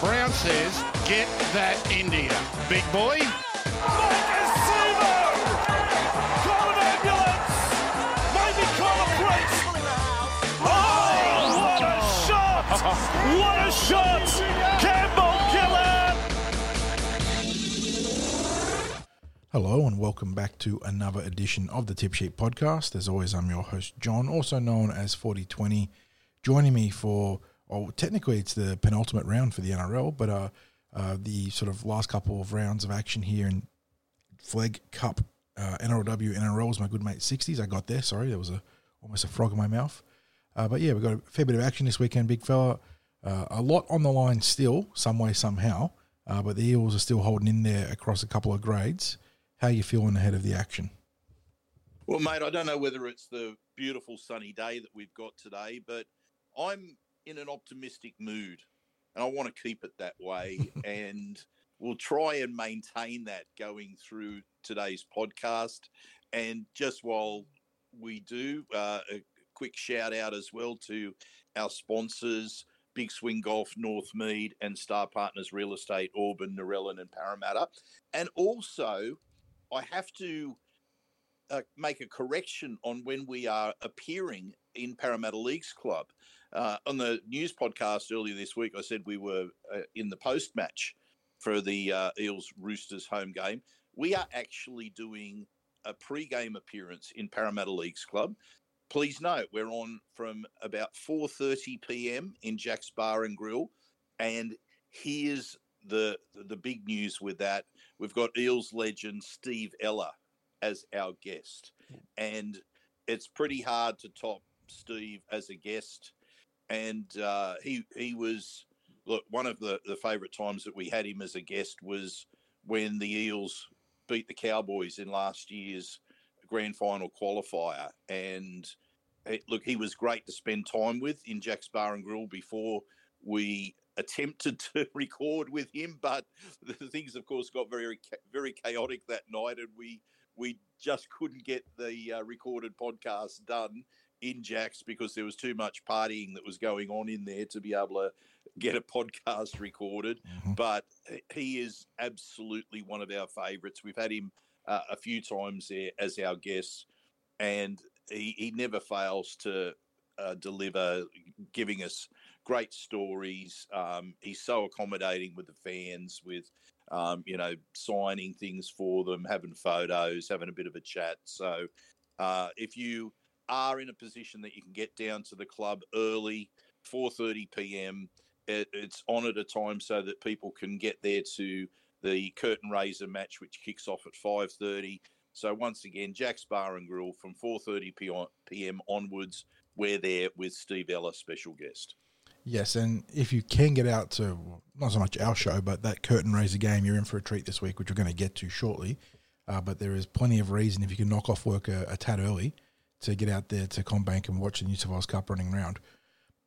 Brown says, get that India, big boy. Mike Acebo! Call an ambulance! Maybe call a priest! Oh, what a shot! What a shot! Campbell Gillard! Hello and welcome back to another edition of the Tip Sheet Podcast. As always, I'm your host, John, also known as 4020. Joining me for... Well, technically, it's the penultimate round for the NRL, but the sort of last couple of rounds of action here in Flegg Cup, NRLW, NRL was my good mate 60s. I got there, sorry. There was almost a frog in my mouth. But yeah, we've got a fair bit of action this weekend, big fella. A lot on the line still, some way, somehow. But the Eels are still holding in there across a couple of grades. How are you feeling ahead of the action? Well, mate, I don't know whether it's the beautiful sunny day that we've got today, but I'm in an optimistic mood, and I want to keep it that way, and we'll try and maintain that going through today's podcast. And just while we do, a quick shout out as well to our sponsors, Big Swing Golf, North Mead, and Star Partners Real Estate, Auburn, Norellan, and Parramatta. And also, I have to make a correction on when we are appearing in Parramatta Leagues Club. On the news podcast earlier this week, I said we were in the post-match for the Eels-Roosters home game. We are actually doing a pre-game appearance in Parramatta Leagues Club. Please note, we're on from about 4:30 p.m. in Jack's Bar and Grill. And here's the big news with that. We've got Eels legend Steve Eller as our guest. And it's pretty hard to top Steve as a guest. And he was, look, one of the favourite times that we had him as a guest was when the Eels beat the Cowboys in last year's grand final qualifier. And, look, he was great to spend time with in Jack's Bar and Grill before we attempted to record with him. But the things, of course, got very, very chaotic that night, and we just couldn't get the recorded podcast done in Jack's because there was too much partying that was going on in there to be able to get a podcast recorded. Mm-hmm. But he is absolutely one of our favourites. We've had him a few times there as our guest, and he never fails to deliver, giving us great stories. He's so accommodating with the fans, with signing things for them, having photos, having a bit of a chat. So if you are in a position that you can get down to the club early, 4:30 p.m. It's on at a time so that people can get there to the curtain raiser match, which kicks off at 5:30. So once again, Jack's Bar and Grill from 4:30 p.m. onwards, we're there with Steve Eller, special guest. Yes, and if you can get out to, well, not so much our show, but that curtain raiser game, you're in for a treat this week, which we're going to get to shortly. But there is plenty of reason if you can knock off work a tad early to get out there to Combank and watch the New South Wales Cup running round.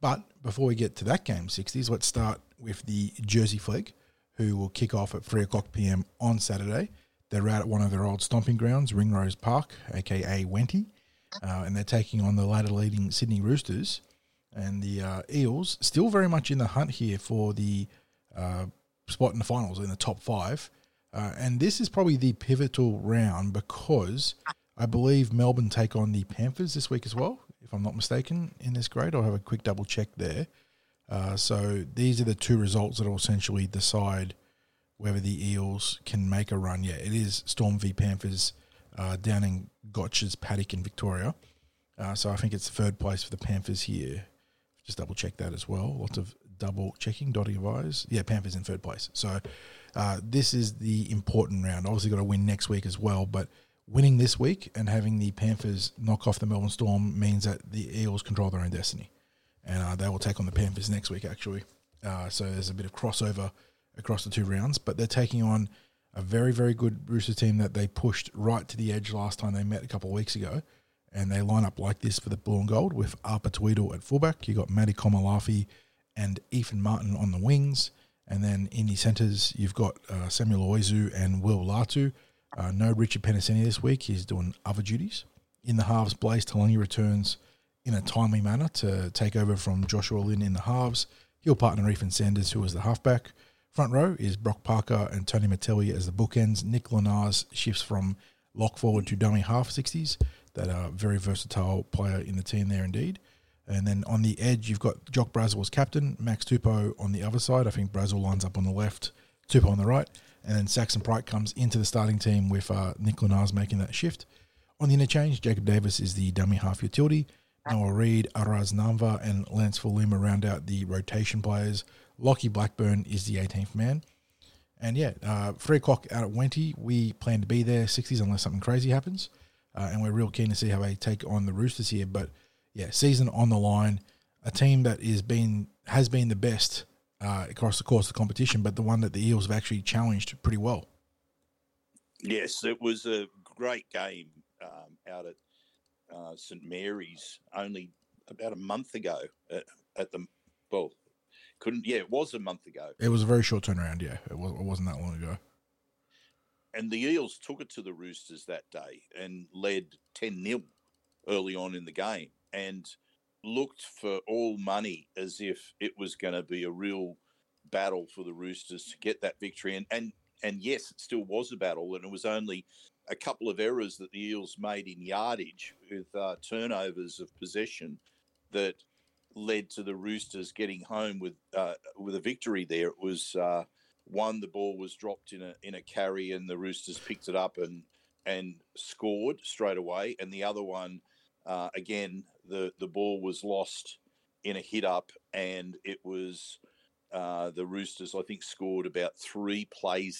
But before we get to that game, 60s, let's start with the Jersey Flegg, who will kick off at 3 o'clock p.m. on Saturday. They're out at one of their old stomping grounds, Ringrose Park, a.k.a. Wenty, and they're taking on the later-leading Sydney Roosters. And the Eels still very much in the hunt here for the spot in the finals, in the top five. And this is probably the pivotal round because I believe Melbourne take on the Panthers this week as well, if I'm not mistaken, in this grade. I'll have a quick double check there. So these are the two results that will essentially decide whether the Eels can make a run. Yeah, it is Storm v Panthers down in Gotch's paddock in Victoria. So I think it's third place for the Panthers here. Just double check that as well. Lots of double checking, dotting of I's. Yeah, Panthers in third place. So this is the important round. Obviously got to win next week as well, but winning this week and having the Panthers knock off the Melbourne Storm means that the Eels control their own destiny. And they will take on the Panthers next week, actually. So there's a bit of crossover across the two rounds. But they're taking on a very, very good Roosters team that they pushed right to the edge last time they met a couple of weeks ago. And they line up like this for the Blue and Gold with Arpa Tweedle at fullback. You've got Matty Komalafi and Ethan Martin on the wings. And then in the centres, you've got Samuel Loizou and Will Latu. No Richard Penisini this week. He's doing other duties. In the halves, Blaze Talongi returns in a timely manner to take over from Joshua Lynn in the halves. He'll partner Ethan Sanders, who is the halfback. Front row is Brock Parker and Tony Mattielli as the bookends. Nick Linares shifts from lock forward to dummy half 60s. That are very versatile player in the team there indeed. And then on the edge, you've got Jock Brazel as captain, Max Tupou on the other side. I think Brazel lines up on the left, Tupou on the right. And then Saxon Pryke comes into the starting team with Nick Linares making that shift. On the interchange, Jacob Davis is the dummy half utility. Noah Reid, Araz Namva, and Lance Fuluma round out the rotation players. Lockie Blackburn is the 18th man. And yeah, 3 o'clock out at Wenty. We plan to be there, 60s, unless something crazy happens. And we're real keen to see how they take on the Roosters here. But yeah, season on the line. A team that has been the best across the course of the competition, but the one that the Eels have actually challenged pretty well. Yes, it was a great game out at St Mary's only about a month ago it was a month ago. It was a very short turnaround, yeah. It wasn't that long ago. And the Eels took it to the Roosters that day and led 10-0 early on in the game and looked for all money as if it was going to be a real battle for the Roosters to get that victory. And yes, it still was a battle, and it was only a couple of errors that the Eels made in yardage with turnovers of possession that led to the Roosters getting home with a victory there. It was one, the ball was dropped in a carry and the Roosters picked it up and scored straight away. And the other one, again, the ball was lost in a hit up, and it was the Roosters, I think, scored about three play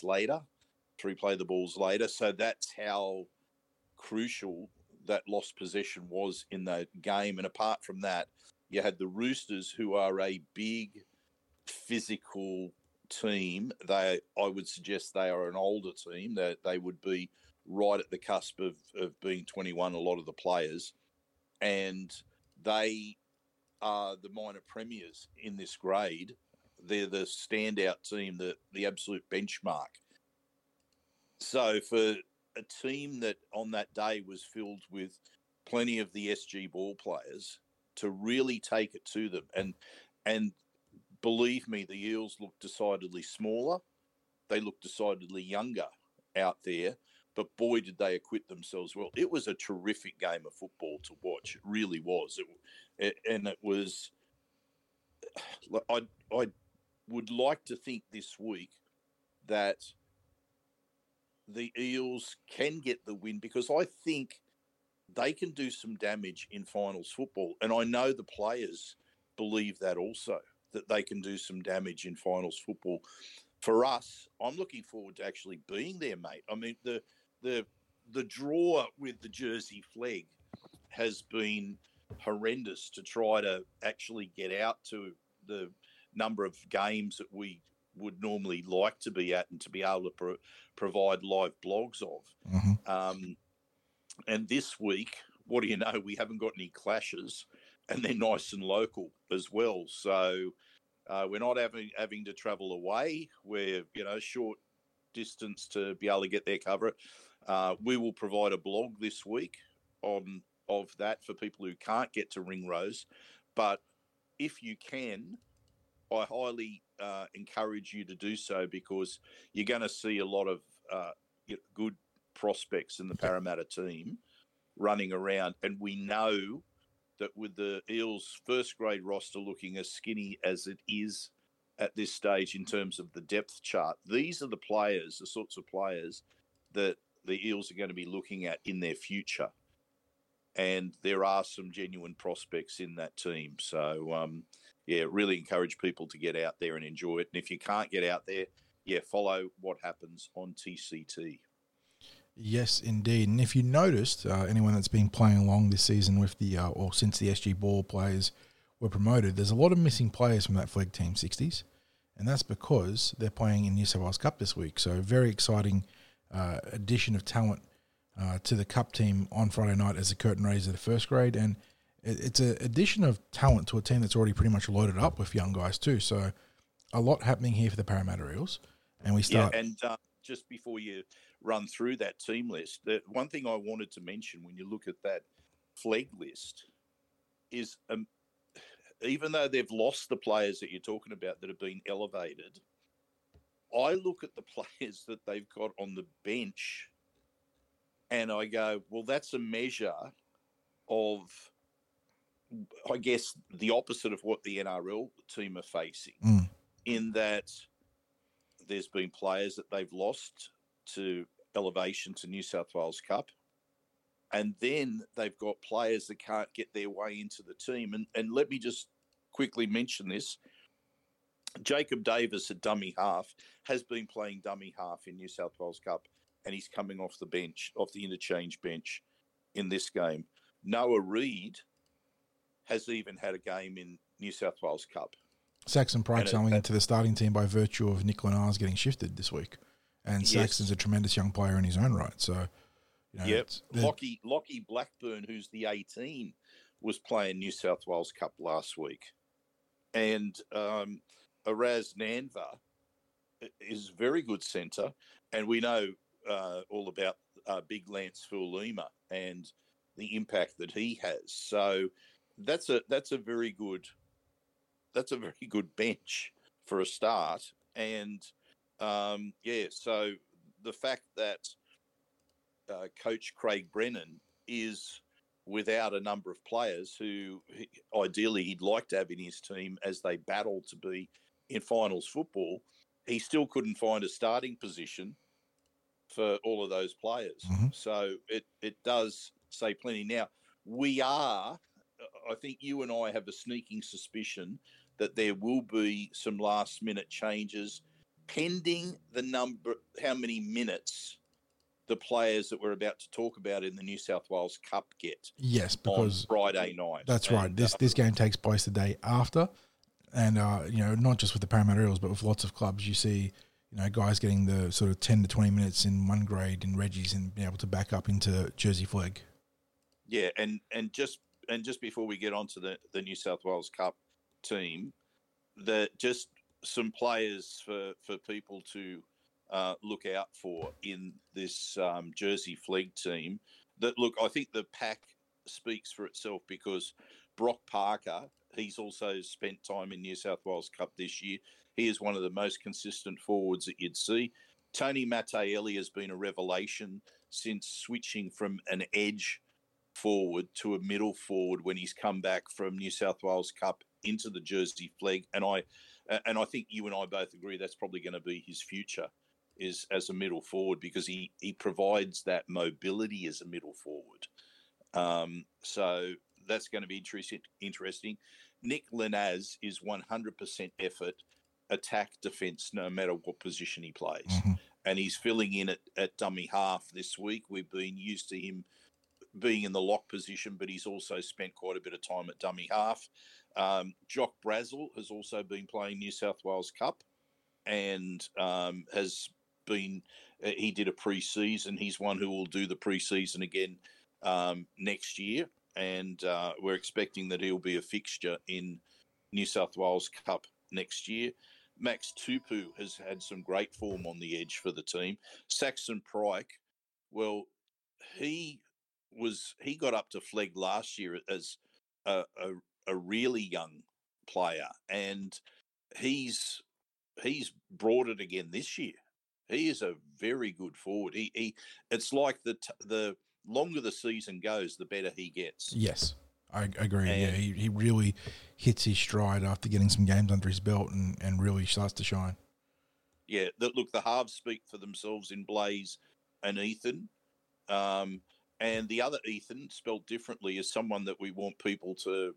the balls later. So that's how crucial that lost possession was in that game. And apart from that, you had the Roosters, who are a big physical team. I would suggest they are an older team. They would be right at the cusp of being 21, a lot of the players. And they are the minor premiers in this grade. They're the standout team, the absolute benchmark. So for a team that on that day was filled with plenty of the SG Ball players to really take it to them, and believe me, the Eels look decidedly smaller. They look decidedly younger out there, but boy, did they acquit themselves well. It was a terrific game of football to watch. It really was. I would like to think this week that the Eels can get the win, because I think they can do some damage in finals football. And I know the players believe that also, that they can do some damage in finals football. For us, I'm looking forward to actually being there, mate. I mean, the draw with the Jersey Flegg has been horrendous to try to actually get out to the number of games that we would normally like to be at and to be able to provide live blogs of. Mm-hmm. And this week, what do you know? We haven't got any clashes, and they're nice and local as well. So we're not having to travel away. We're, short distance to be able to get there, cover it. We will provide a blog this week of that for people who can't get to Ringrose. But if you can, I highly encourage you to do so, because you're going to see a lot of good prospects in the Parramatta team running around. And we know that with the Eels' first grade roster looking as skinny as it is at this stage in terms of the depth chart, these are the players, the sorts of players that the Eels are going to be looking at in their future. And there are some genuine prospects in that team. So, yeah, really encourage people to get out there and enjoy it. And if you can't get out there, follow what happens on TCT. Yes, indeed. And if you noticed, anyone that's been playing along this season with since the SG Ball players were promoted, there's a lot of missing players from that Flegg Team 60s. And that's because they're playing in New South Wales Cup this week. So very exciting addition of talent to the Cup team on Friday night as a curtain raiser to first grade. And it's an addition of talent to a team that's already pretty much loaded up with young guys too. So a lot happening here for the Parramatta Eels. And we start... Yeah, and just before you run through that team list, the one thing I wanted to mention when you look at that Flegg list is even though they've lost the players that you're talking about that have been elevated, I look at the players that they've got on the bench and I go, well, that's a measure of, I guess, the opposite of what the NRL team are facing, in that there's been players that they've lost to elevation to New South Wales Cup. And then they've got players that can't get their way into the team. And let me just quickly mention this. Jacob Davis, a dummy half, has been playing dummy half in New South Wales Cup, and he's coming off the bench, off the interchange bench in this game. Noah Reid has even had a game in New South Wales Cup. Saxon Pryke going into the starting team by virtue of Nick Linares getting shifted this week. And yes. Saxon's a tremendous young player in his own right, so... You know, yep, Lockie Blackburn, who's the 18, was playing New South Wales Cup last week. And Araz Namva is a very good centre, and we know all about big Lance Fuluma and the impact that he has. So that's a very good bench for a start. And so the fact that Coach Craig Brennan is without a number of players who ideally he'd like to have in his team as they battle to be in finals football, he still couldn't find a starting position for all of those players. Mm-hmm. So it does say plenty. Now, I think you and I have a sneaking suspicion that there will be some last-minute changes pending the number, how many minutes the players that we're about to talk about in the New South Wales Cup get. Yes, because on Friday night. That's right. This game takes place the day after, and not just with the Parramatta Eels, but with lots of clubs, you see, guys getting the sort of 10 to 20 minutes in one grade in Reggie's and being able to back up into Jersey Flegg. Yeah, and just before we get on to the New South Wales Cup team, just some players for people to look out for in this Jersey Flegg team. I think the pack speaks for itself because Brock Parker, he's also spent time in New South Wales Cup this year. He is one of the most consistent forwards that you'd see. Tony Mattielli has been a revelation since switching from an edge forward to a middle forward when he's come back from New South Wales Cup into the Jersey Flegg. And I think you and I both agree that's probably going to be his future, is as a middle forward, because he provides that mobility as a middle forward. So that's going to be interesting. Nick Linares is 100% effort, attack, defence, no matter what position he plays. Mm-hmm. And he's filling in at dummy half this week. We've been used to him being in the lock position, but he's also spent quite a bit of time at dummy half. Jock Brazel has also been playing New South Wales Cup, and he did a pre-season. He's one who will do the pre-season again next year, and we're expecting that he'll be a fixture in New South Wales Cup next year. Max Tupou has had some great form on the edge for the team. Saxon Pryke, well, he got up to Flegg last year as a really young player, and he's brought it again this year. He is a very good forward. It's like the longer the season goes, the better he gets. Yes, I agree. And yeah, he really hits his stride after getting some games under his belt and really starts to shine. Yeah, the halves speak for themselves in Blaze and Ethan. And the other Ethan, spelled differently, is someone that we want people to,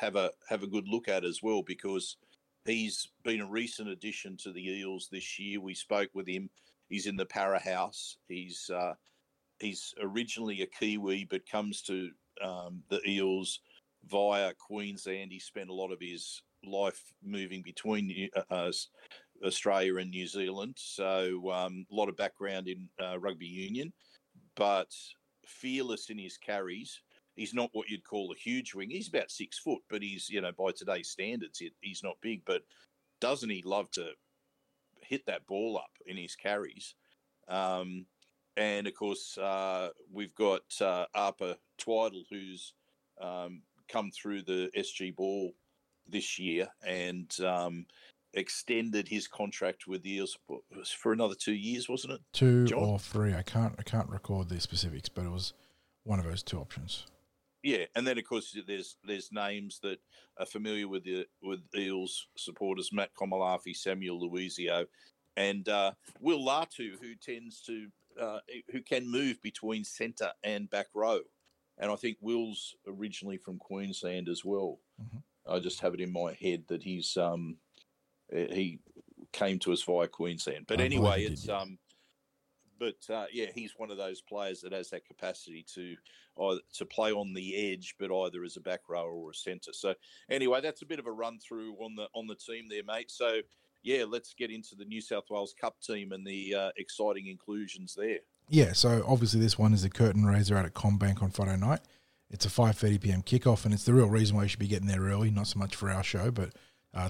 have a good look at as well, because he's been a recent addition to the Eels this year. We spoke with him. He's in the Para House. He's originally a Kiwi, but comes to the Eels via Queensland. He spent a lot of his life moving between Australia and New Zealand. So a lot of background in rugby union, but fearless in his carries. He's not what you'd call a huge wing. He's about 6 foot, but he's, by today's standards, he's not big. But doesn't he love to hit that ball up in his carries? And, of course, we've got Arpa Tweedle, who's come through the SG Ball this year and extended his contract with the Eels for another 2 years, wasn't it? Two or three. I can't record the specifics, but it was one of those two options. Yeah, and then of course there's names that are familiar with the Eels supporters: Matt Komalafi, Samuel Loizou, and Will Latu, who tends to who can move between centre and back row. And I think Will's originally from Queensland as well. Mm-hmm. I just have it in my head that he's he came to us via Queensland. But anyway, it's yeah, he's one of those players that has that capacity to play on the edge, but either as a back rower or a centre. So anyway, that's a bit of a run through on the team there, mate. So yeah, let's get into the New South Wales Cup team and the exciting inclusions there. Yeah, so obviously this one is a curtain raiser out at Combank on Friday night. It's a 5:30 p.m. kickoff, and it's the real reason why you should be getting there early. Not so much for our show, but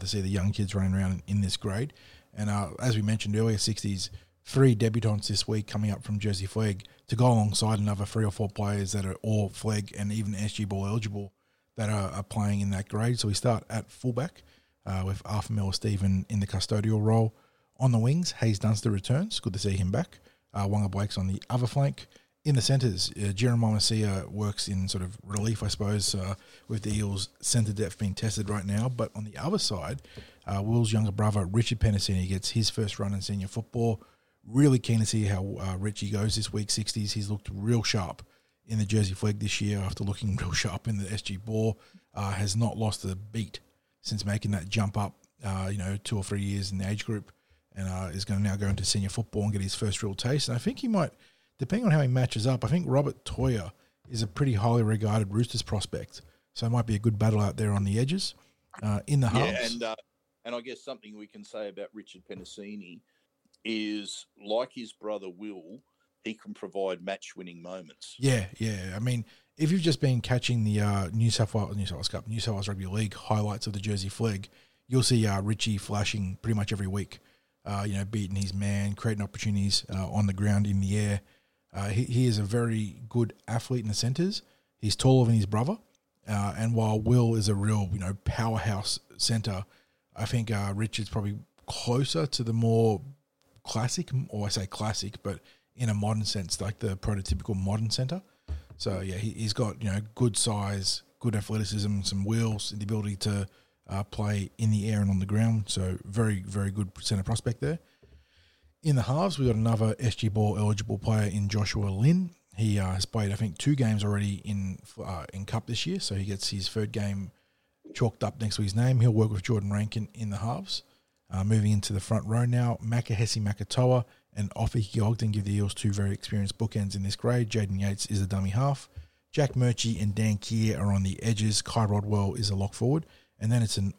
to see the young kids running around in this grade. And as we mentioned earlier, 60s. Three debutants this week coming up from Jersey Flegg to go alongside another three or four players that are all Flegg and even SG Ball eligible that are playing in that grade. So we start at fullback with Arthur Miller-Stephen in the custodial role. On the wings, Hayes Dunster returns. Good to see him back. Wonga Blake's on the other flank. In the centres, Jeremiah Masia works in sort of relief, I suppose, with the Eels' centre depth being tested right now. But on the other side, Will's younger brother, Richard Penisini, gets his first run in senior football. Really keen to see how Richie goes this week, 60s. He's looked real sharp in the Jersey Flegg this year after looking real sharp in the SG Ball. Has not lost a beat since making that jump up, 2 or 3 years in the age group, and is going to now go into senior football and get his first real taste. And I think he might, depending on how he matches up, I think Robert Toyer is a pretty highly regarded Roosters prospect. So it might be a good battle out there on the edges. In the halves. Yeah, and I guess something we can say about Richard Penisini is, like his brother Will, he can provide match-winning moments. Yeah. I mean, if you've just been catching the New South Wales Cup, New South Wales Rugby League highlights of the Jersey Flegg, you'll see Richie flashing pretty much every week, beating his man, creating opportunities on the ground, in the air. He is a very good athlete in the centres. He's taller than his brother. And while Will is a real, powerhouse centre, I think Richard's probably closer to the more classic, or I say classic, but in a modern sense, like the prototypical modern centre. So yeah, he's got good size, good athleticism, some wheels, and the ability to play in the air and on the ground. So very, very good centre prospect there. In the halves, we got another SG Ball eligible player in Joshua Lynn. He has played, I think, 2 games already in Cup this year, so he gets his 3rd game chalked up next to his name. He'll work with Jordan Rankin in the halves. Moving into the front row now, Makahesi Makatoa and Ofiki Ogden give the Eels 2 very experienced bookends in this grade. Jaden Yates is a dummy half. Jack Murchie and Dan Keir are on the edges. Kai Rodwell is a lock forward. And then it's an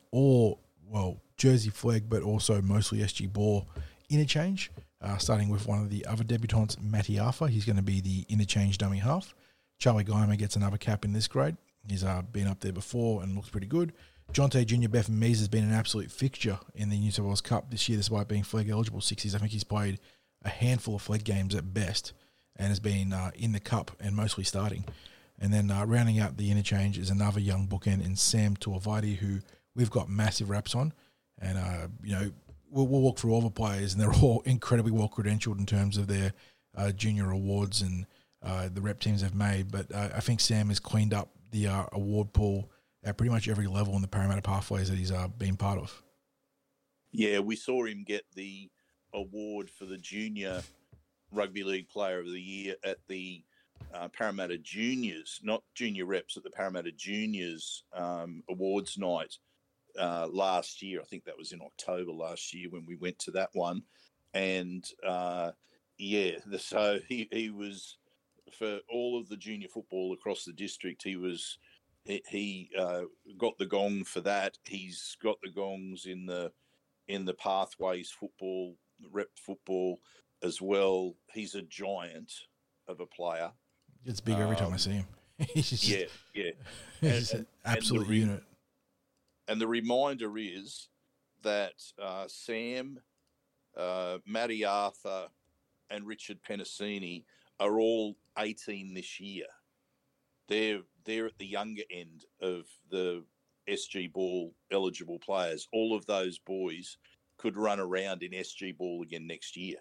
Jersey Flegg, but also mostly SG Ball interchange, starting with one of the other debutants, Matty Arthur. He's going to be the interchange dummy half. Charlie Gleimer gets another cap in this grade. He's been up there before and looks pretty good. Jonte Junior Beth Mees has been an absolute fixture in the New South Wales Cup this year, despite being Flegg eligible. 60s, I think he's played a handful of Flegg games at best and has been in the Cup and mostly starting. And then rounding out the interchange is another young bookend in Sam Tuivasa, who we've got massive raps on. And, we'll walk through all the players, and they're all incredibly well-credentialed in terms of their junior awards and the rep teams they've made. But I think Sam has cleaned up the award pool at pretty much every level in the Parramatta pathways that he's been part of. Yeah, we saw him get the award for the Junior Rugby League Player of the Year at the Parramatta Juniors, not Junior Reps, at the Parramatta Juniors Awards Night last year. I think that was in October last year when we went to that one. And, so he was, for all of the junior football across the district, he got the gong for that. He's got the gongs in the pathways football, rep football as well. He's a giant of a player. It's big every time I see him. He's just, yeah. He's an absolute unit. And the reminder is that Sam, Matty Arthur, and Richard Penisini are all 18 this year. They're they're at the younger end of the SG Ball eligible players. All of those boys could run around in SG Ball again next year.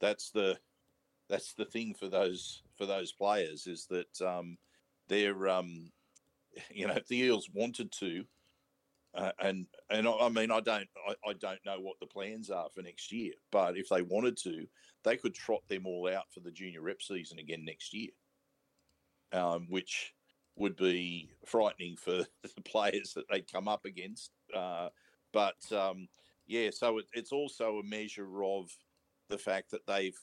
That's the thing for those players is that they're if the Eels wanted to, I don't know what the plans are for next year, but if they wanted to, they could trot them all out for the junior rep season again next year, which would be frightening for the players that they come up against. So it's also a measure of the fact that they've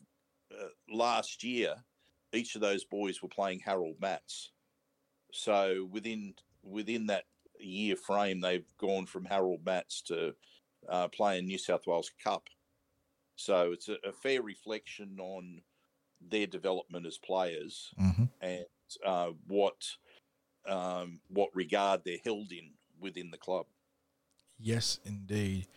last year, each of those boys were playing Harold Matts. So within that year frame, they've gone from Harold Matts to playing New South Wales Cup. So it's a fair reflection on their development as players and what regard they're held in within the club. Yes, indeed.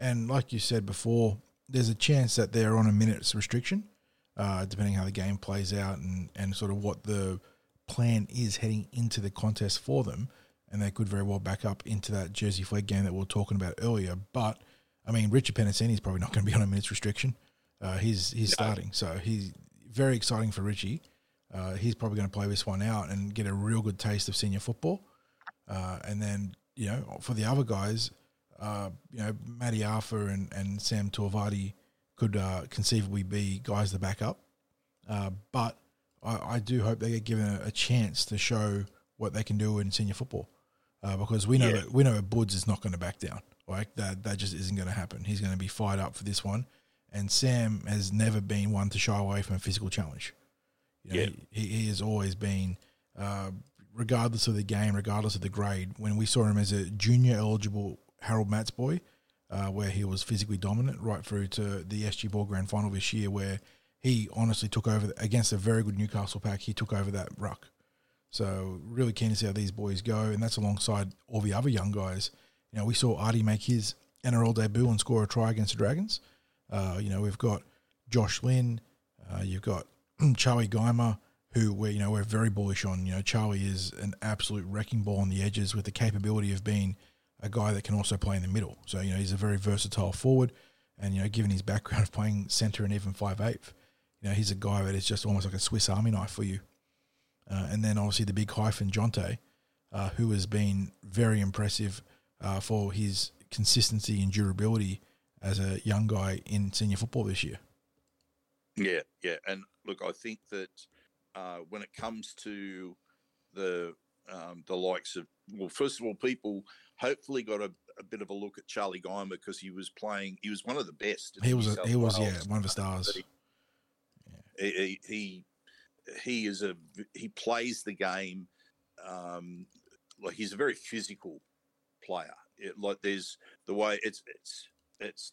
And like you said before, there's a chance that they're on a minute's restriction, depending how the game plays out and sort of what the plan is heading into the contest for them. And they could very well back up into that Jersey Flegg game that we were talking about earlier. But, I mean, Richard Penisini is probably not going to be on a minute's restriction. He's starting. So he's very exciting for Richie. He's probably going to play this one out and get a real good taste of senior football. And then, for the other guys, Matty Arthur and Sam Tuivasa could conceivably be guys to back up. But I do hope they get given a chance to show what they can do in senior football. Because we know Buds is not going to back down. Like that just isn't going to happen. He's going to be fired up for this one. And Sam has never been one to shy away from a physical challenge. He has always been, regardless of the game, regardless of the grade, when we saw him as a junior eligible Harold Matts boy, where he was physically dominant right through to the SG Ball Grand Final this year, where he honestly took over against a very good Newcastle pack. He took over that ruck. So really keen to see how these boys go. And that's alongside all the other young guys. We saw Artie make his NRL debut and score a try against the Dragons. We've got Josh Lynn. You've got Charlie Gleimer, who we're very bullish on. Charlie is an absolute wrecking ball on the edges with the capability of being a guy that can also play in the middle. So, he's a very versatile forward. And, given his background of playing centre and even 5/8, he's a guy that is just almost like a Swiss Army knife for you. And then obviously the big hyphen, Jonte, who has been very impressive for his consistency and durability as a young guy in senior football this year. Yeah. And look, I think that when it comes to the likes of, well, first of all, people hopefully got a bit of a look at Charlie Geimer because he was one of the best. He was one of the stars. He plays the game like he's a very physical player. There's the way it's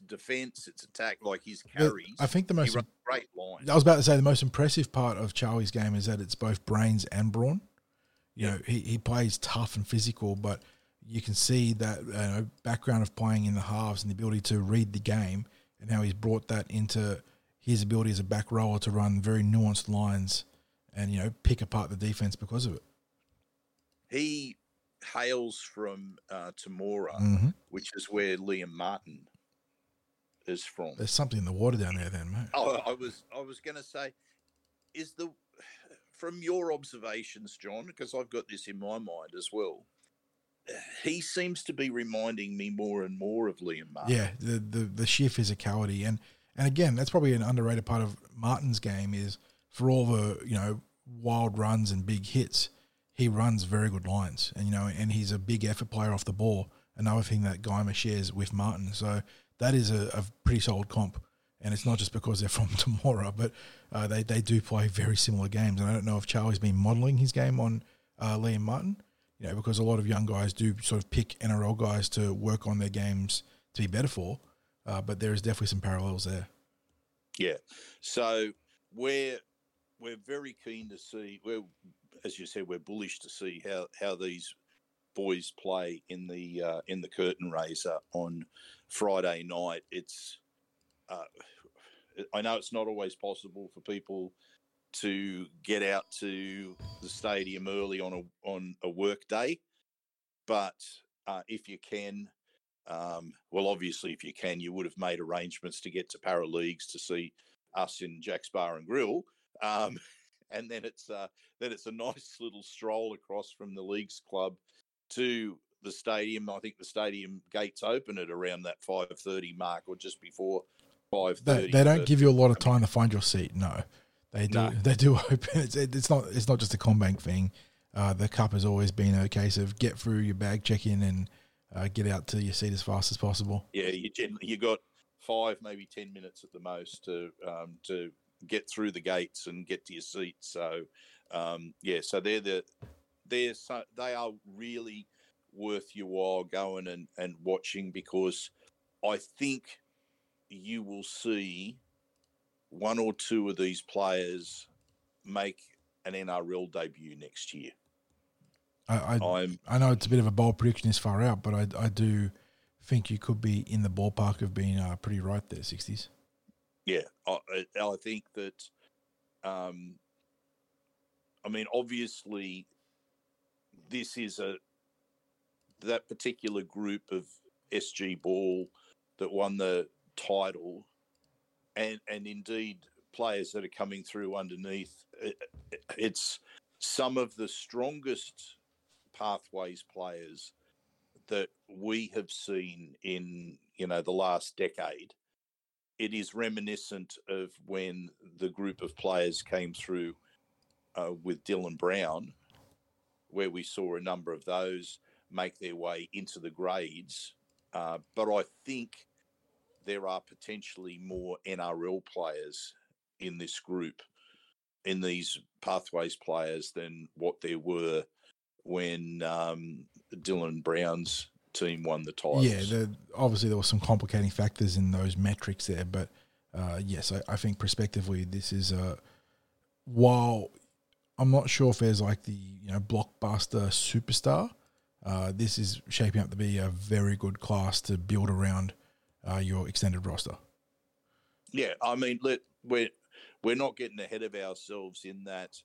defense, it's attack. Like his carries, I think he runs a great line. I was about to say the most impressive part of Charlie's game is that it's both brains and brawn. He plays tough and physical, but you can see that background of playing in the halves and the ability to read the game and how he's brought that into his ability as a back rower to run very nuanced lines and, pick apart the defense because of it. He hails from Tamora, which is where Liam Martin is from. There's something in the water down there then, mate. Oh, I was going to say, from your observations, John, because I've got this in my mind as well, he seems to be reminding me more and more of Liam Martin. Yeah, the sheer physicality. And again, that's probably an underrated part of Martin's game is for all the, wild runs and big hits, he runs very good lines. And, and he's a big effort player off the ball, another thing that Geimer shares with Martin. So that is a pretty solid comp. And it's not just because they're from Tamora, but they do play very similar games. And I don't know if Charlie's been modelling his game on Liam Martin, because a lot of young guys do sort of pick NRL guys to work on their games to be better for. But there is definitely some parallels there. Yeah. So we're very keen to see, as you said, we're bullish to see how these boys play in the curtain raiser on Friday night. I know it's not always possible for people to get out to the stadium early on a work day. But if you can, obviously if you can, you would have made arrangements to get to Parra Leagues to see us in Jack's Bar and Grill. And then it's a nice little stroll across from the Leagues Club to the stadium. I think the stadium gates open at around that 5:30 mark or just before 5:30. They don't give you a lot of time to find your seat. No, they do. No. They do open. It's not just a Combank thing. The Cup has always been a case of get through your bag, check in, and get out to your seat as fast as possible. Yeah, you got 5, maybe 10 minutes at the most to get through the gates and get to your seat. So, they are really worth your while going and watching, because I think you will see one or two of these players make an NRL debut next year. I know it's a bit of a bold prediction this far out, but I do think you could be in the ballpark of being pretty right there, 60s. Yeah, I think that, obviously this is that particular group of SG Ball that won the title, and indeed players that are coming through underneath, it's some of the strongest pathways players that we have seen in, the last decade. It is reminiscent of when the group of players came through with Dylan Brown, where we saw a number of those make their way into the grades. But I think there are potentially more NRL players in this group, in these pathways players, than what there were when Dylan Brown's team won the title. Yeah, obviously there were some complicating factors in those metrics there, but yes, I think prospectively this is while I'm not sure if there's like the blockbuster superstar, this is shaping up to be a very good class to build around your extended roster. Yeah, we're not getting ahead of ourselves in that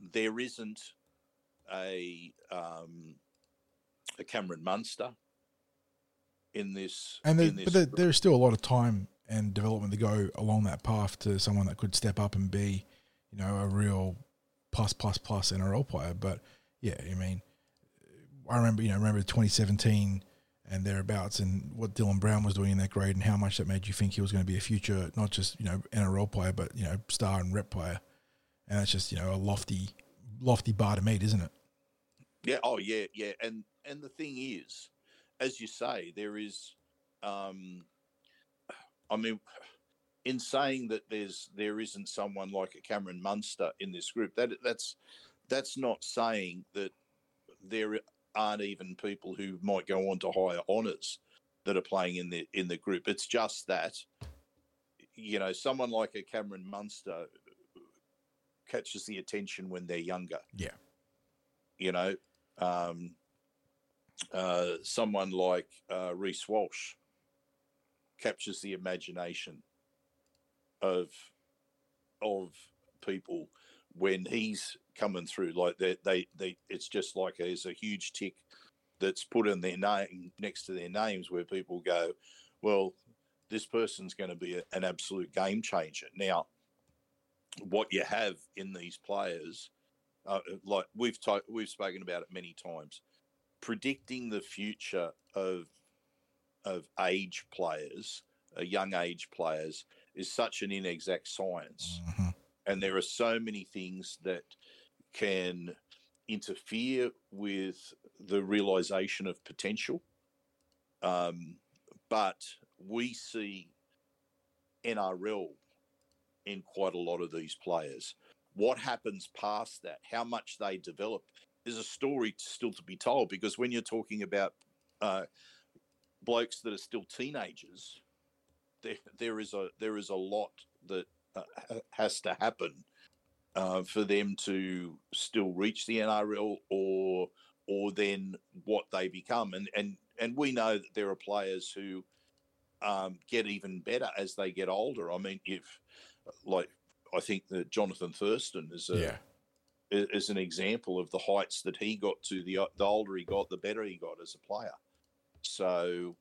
there isn't a Cameron Munster in this. But there's still a lot of time and development to go along that path to someone that could step up and be, a real plus NRL player. But yeah, I remember 2017 and thereabouts and what Dylan Brown was doing in that grade and how much that made you think he was going to be a future, not just, NRL player, but, star and rep player. And that's just, a lofty bar to meet, isn't it? Yeah. Oh, yeah. Yeah. And the thing is, as you say, there is, in saying that there isn't someone like a Cameron Munster in this group, that's not saying that there aren't even people who might go on to higher honours that are playing in the group. It's just that, someone like a Cameron Munster catches the attention when they're younger. Yeah. Someone like Reece Walsh captures the imagination of people when he's coming through. Like they it's just like there's a huge tick that's put in their name next to their names where people go, well, this person's going to be an absolute game changer. Now, what you have in these players, like we've spoken about it many times, predicting the future of age players, young age players, is such an inexact science. Mm-hmm. And there are so many things that can interfere with the realisation of potential. But we see NRL in quite a lot of these players. What happens past that, how much they develop, is a story still to be told, because when you're talking about blokes that are still teenagers, there is a lot that has to happen for them to still reach the NRL or then what they become. And we know that there are players who get even better as they get older. If I think that Jonathan Thurston is an example of the heights that he got to. The older he got, the better he got as a player. So,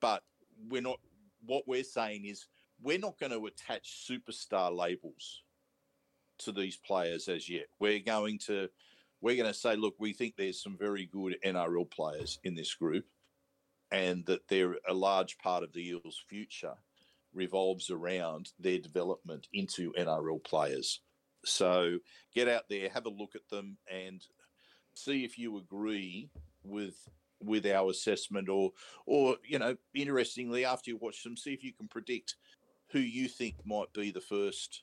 but we're not. What we're saying is we're not going to attach superstar labels to these players as yet. We're going to say, look, we think there's some very good NRL players in this group, and that they're a large part of the Eels' future revolves around their development into NRL players. So get out there, have a look at them, and see if you agree with our assessment, or you know, interestingly, after you watch them, see if you can predict who you think might be the first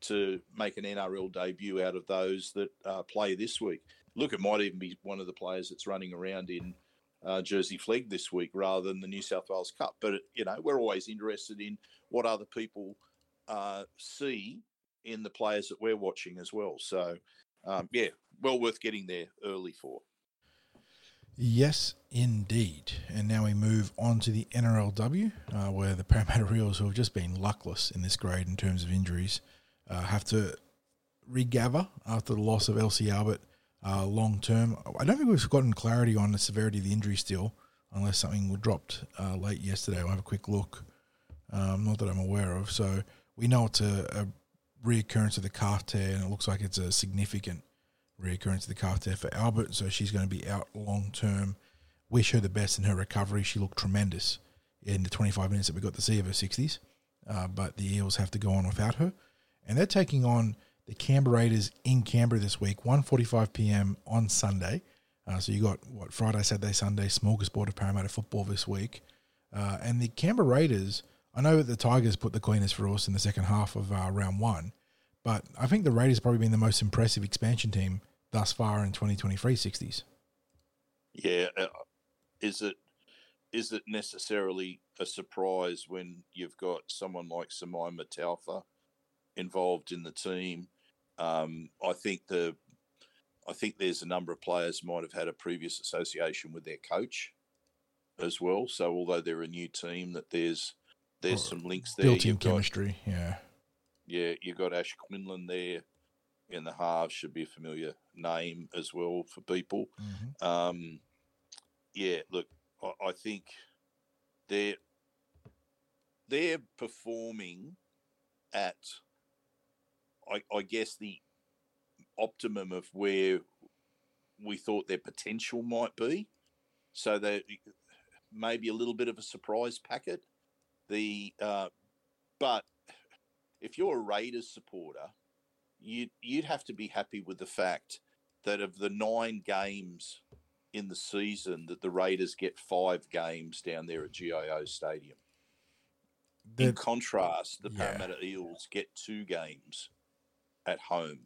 to make an NRL debut out of those that play this week. Look, it might even be one of the players that's running around in Jersey Flegg this week rather than the New South Wales Cup. But, you know, we're always interested in what other people see in the players that we're watching as well. So, yeah, well worth getting there early for. Yes, indeed. And now we move on to the NRLW, where the Parramatta Eels, who have just been luckless in this grade in terms of injuries, have to regather after the loss of LC Albert long term. I don't think we've gotten clarity on the severity of the injury still, unless something was dropped late yesterday. I'll have a quick look. Not that I'm aware of. So we know it's a reoccurrence of the calf tear, and it looks like it's a significant reoccurrence of the calf tear for Albert, so she's going to be out long term. Wish her the best in her recovery. She looked tremendous in the 25 minutes that we got to see of her 60s, but the Eels have to go on without her. And they're taking on the Canberra Raiders in Canberra this week, 1:45 p.m. on Sunday. So you got, what, Friday, Saturday, Sunday, smorgasbord of Parramatta football this week. And the Canberra Raiders, I know that the Tigers put the cleaners for us in the second half of round one, but I think the Raiders probably been the most impressive expansion team thus far in 2023 60s. Yeah. Is it necessarily a surprise when you've got someone like Samaima Taufa involved in the team? I think there's a number of players might have had a previous association with their coach as well. So although they're a new team, that there's some links there. Built-in chemistry, yeah. Yeah, you've got Ash Quinlan there in the halves, should be a familiar name as well for people. Mm-hmm. Yeah, look, I think they're performing at, I guess, the optimum of where we thought their potential might be. So they maybe a little bit of a surprise packet. But if you're a Raiders supporter, you'd have to be happy with the fact that of the 9 games in the season, that the Raiders get 5 games down there at GIO Stadium. In contrast, the Parramatta Eels get 2 games at home.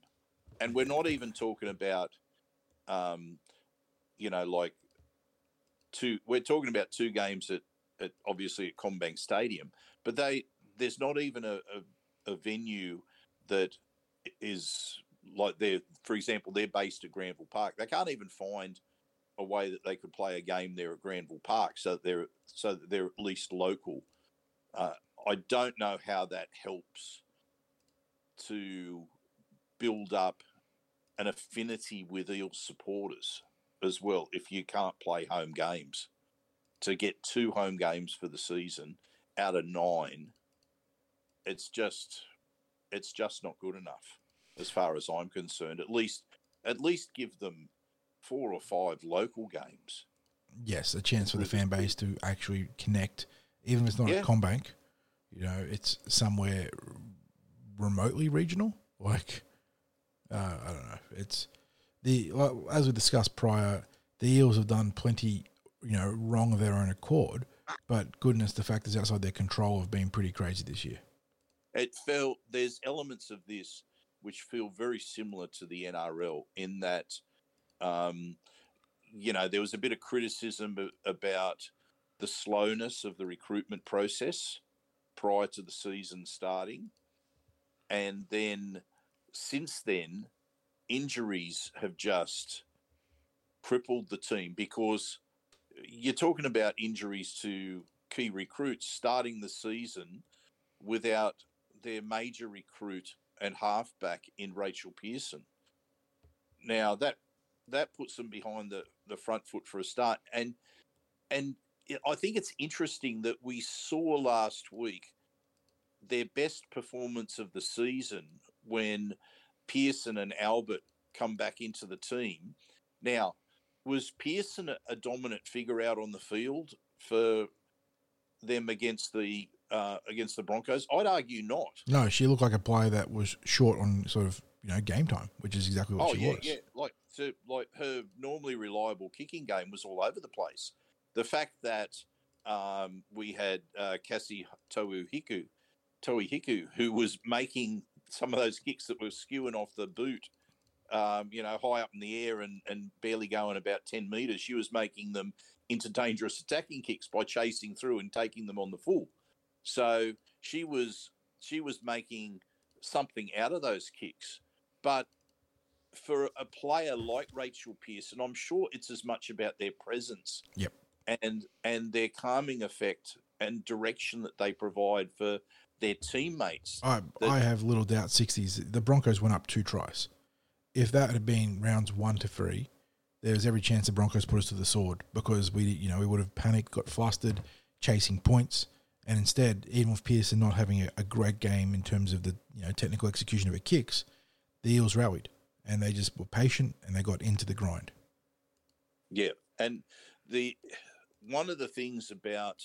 And we're not even talking about, we're talking about 2 games at obviously at Combank Stadium, but there's not even a venue that is like for example, they're based at Granville Park. They can't even find a way that they could play a game there at Granville Park so that they're at least local. I don't know how that helps to build up an affinity with Eels supporters as well if you can't play home games. To get 2 home games for the season out of 9, it's just not good enough as far as I'm concerned. At least give them 4 or 5 local games. Yes, a chance for the fan base to actually connect. Even if it's not at Combank, you know, it's somewhere remotely regional. Like, I don't know. It's as we discussed prior, the Eels have done plenty, wrong of their own accord. But goodness, the factors outside their control have been pretty crazy this year. There's elements of this which feel very similar to the NRL in that, there was a bit of criticism about the slowness of the recruitment process prior to the season starting. And then since then, injuries have just crippled the team, because you're talking about injuries to key recruits starting the season without their major recruit and halfback in Rachel Pearson. Now that puts them behind the front foot for a start. And I think it's interesting that we saw last week their best performance of the season when Pearson and Albert come back into the team. Now, was Pearson a dominant figure out on the field for them against the Broncos? I'd argue not. No, she looked like a player that was short on sort of, you know, game time, which is exactly what she was. Yeah, like her normally reliable kicking game was all over the place. The fact that we had Cassie Toihiku, who was making some of those kicks that were skewing off the boot, high up in the air and barely going about 10 metres, she was making them into dangerous attacking kicks by chasing through and taking them on the full. So she was making something out of those kicks. But for a player like Rachel Pearson, I'm sure it's as much about their presence, yep, and their calming effect and direction that they provide for their teammates. I have little doubt 60s. The Broncos went up 2 tries. If that had been rounds 1 to 3, there's every chance the Broncos put us to the sword because we would have panicked, got flustered, chasing points. And instead, even with Pearson not having a great game in terms of the technical execution of her kicks, the Eels rallied and they just were patient and they got into the grind. Yeah, and one of the things about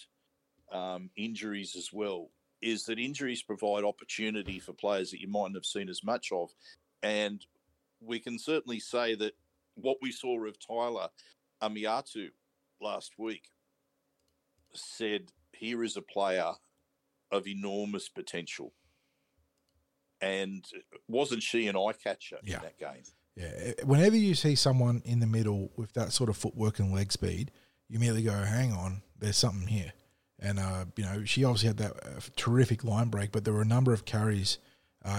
injuries as well is that injuries provide opportunity for players that you mightn't have seen as much of, and we can certainly say that what we saw of Tyler Amiatu last week said, here is a player of enormous potential. And wasn't she an eye-catcher in that game? Yeah. Whenever you see someone in the middle with that sort of footwork and leg speed, you merely go, hang on, there's something here. And, she obviously had that terrific line break, but there were a number of carries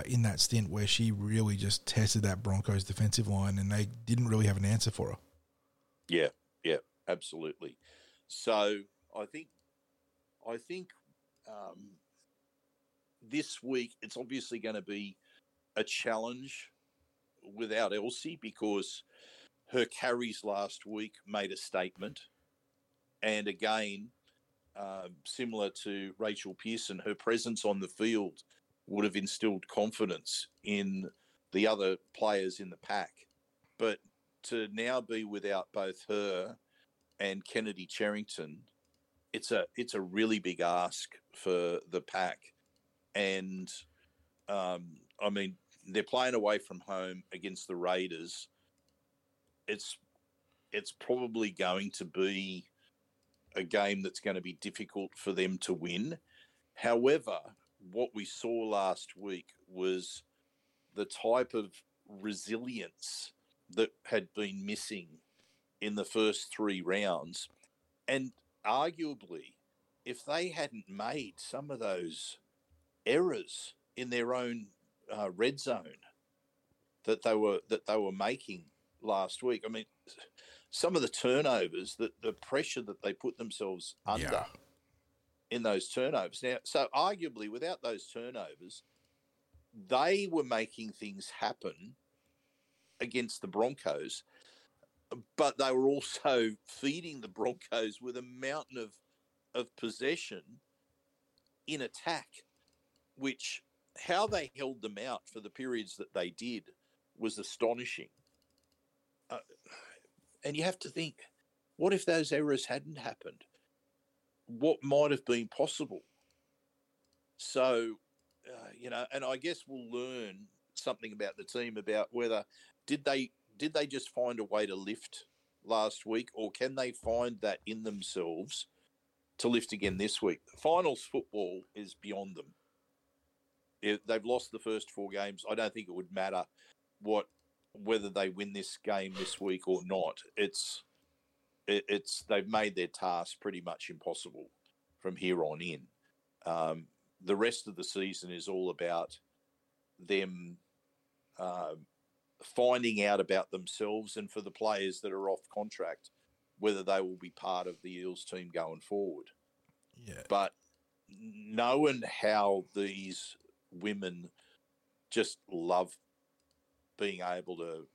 in that stint where she really just tested that Broncos defensive line and they didn't really have an answer for her. Yeah, absolutely. So I think this week it's obviously going to be a challenge without Elsie because her carries last week made a statement. And again, similar to Rachel Pearson, her presence on the field would have instilled confidence in the other players in the pack. But to now be without both her and Kennedy Cherrington, it's a really big ask for the pack. And, they're playing away from home against the Raiders. It's probably going to be a game that's going to be difficult for them to win. However, what we saw last week was the type of resilience that had been missing in the first 3 rounds. And arguably, if they hadn't made some of those errors in their own red zone that they were making last week, some of the turnovers, the pressure that they put themselves under in those turnovers. Now, so arguably, without those turnovers, they were making things happen against the Broncos. But they were also feeding the Broncos with a mountain of possession in attack, which how they held them out for the periods that they did was astonishing. And you have to think, what if those errors hadn't happened? What might have been possible? So, and I guess we'll learn something about the team, about whether did they just find a way to lift last week, or can they find that in themselves to lift again this week? Finals football is beyond them. If they've lost the first 4 games, I don't think it would matter whether they win this game this week or not. It's they've made their task pretty much impossible from here on in. The rest of the season is all about them finding out about themselves, and for the players that are off contract, whether they will be part of the Eels team going forward. Yeah. But knowing how these women just love being able to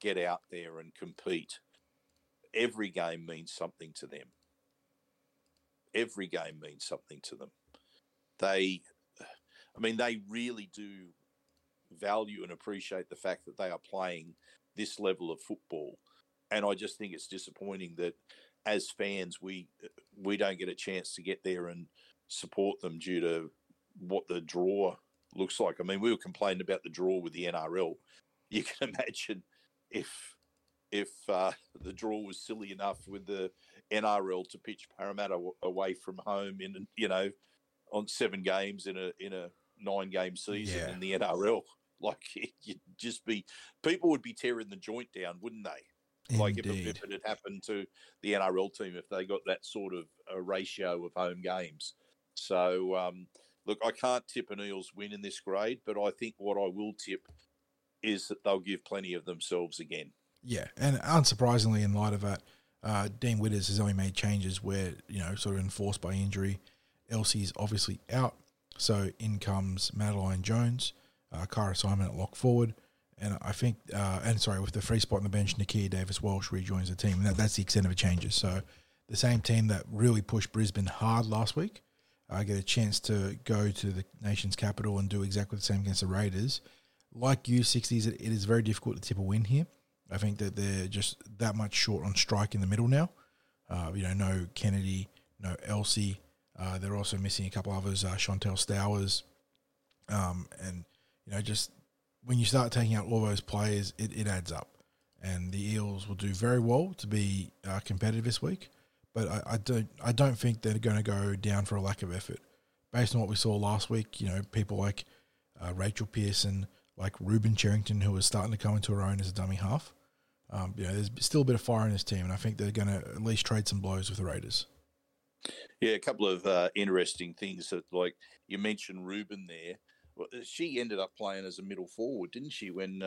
get out there and compete. Every game means something to them. Every game means something to them. They really do value and appreciate the fact that they are playing this level of football. And I just think it's disappointing that as fans, we don't get a chance to get there and support them due to what the draw looks like. I mean, we were complaining about the draw with the NRL. You can imagine if the draw was silly enough with the NRL to pitch Parramatta away from home in, you know, on 7 games in a 9-game season in the NRL. Like, you'd just be, people would be tearing the joint down, wouldn't they? Indeed. Like if it had happened to the NRL team, if they got that sort of a ratio of home games. So, look, I can't tip an Eels win in this grade, but I think what I will tip is that they'll give plenty of themselves again. Yeah, and unsurprisingly, in light of that, Dean Witters has only made changes where, you know, sort of enforced by injury. Elsie's obviously out, so in comes Madeline Jones, Kara Simon at lock forward, and I think, with the free spot on the bench, Nakia Davis-Walsh rejoins the team, and that's the extent of the changes. So the same team that really pushed Brisbane hard last week get a chance to go to the nation's capital and do exactly the same against the Raiders. Like you, 60s, it is very difficult to tip a win here. I think that they're just that much short on strike in the middle now. No Kennedy, no Elsie. They're also missing a couple others, Chantel Stowers. Just when you start taking out all those players, it adds up. And the Eels will do very well to be competitive this week. But I don't think they're going to go down for a lack of effort. Based on what we saw last week, you know, people like Rachel Pearson, like Ruben Cherrington, who was starting to come into her own as a dummy half. There's still a bit of fire in this team, and I think they're going to at least trade some blows with the Raiders. Yeah, a couple of interesting things that, like you mentioned, Ruben there. She ended up playing as a middle forward, didn't she? When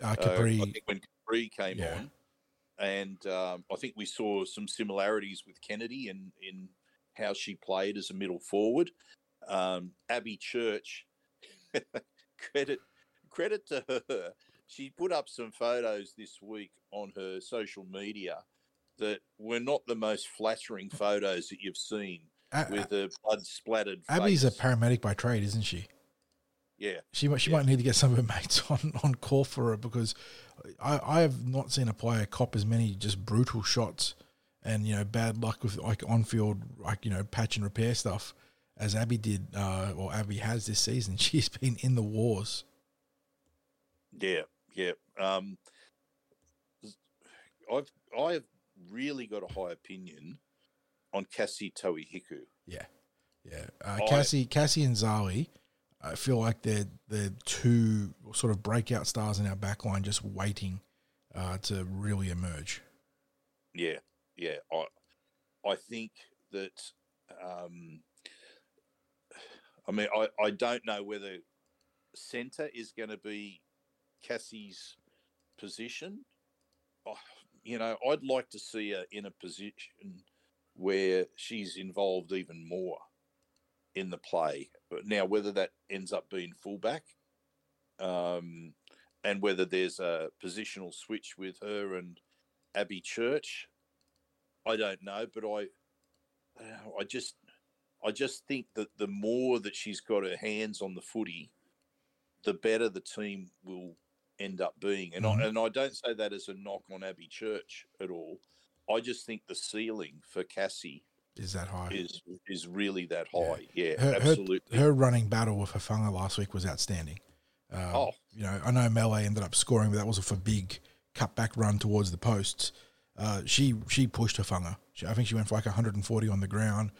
Capri, I think when Capri came on, and I think we saw some similarities with Kennedy in how she played as a middle forward. Abby Church, credit to her. She put up some photos this week on her social media that were not the most flattering photos that you've seen, with her blood-splattered face. Abby's a paramedic by trade, isn't she? Yeah. She might need to get some of her mates on call for her, because I have not seen a player cop as many just brutal shots and, you know, bad luck with, like, on-field, like, you know, patch and repair stuff as Abby did, or Abby has this season. She's been in the wars. Yeah, yeah. I've really got a high opinion on Cassie Toihiku. Yeah, yeah. Cassie and Zali, I feel like they're two sort of breakout stars in our backline, just waiting to really emerge. Yeah, yeah. I think that. I don't know whether centre is going to be Cassie's position. I'd like to see her in a position where she's involved even more in the play. Now, whether that ends up being fullback, and whether there's a positional switch with her and Abby Church, I don't know. But I just think that the more that she's got her hands on the footy, the better the team will end up being. And I don't say that as a knock on Abby Church at all. I just think the ceiling for Cassie is that high. Is really that high. Yeah, absolutely. Her running battle with Hafanga last week was outstanding. I know Melee ended up scoring, but that was a big cutback run towards the posts. She pushed Hafanga. I think she went for like 140 on the ground.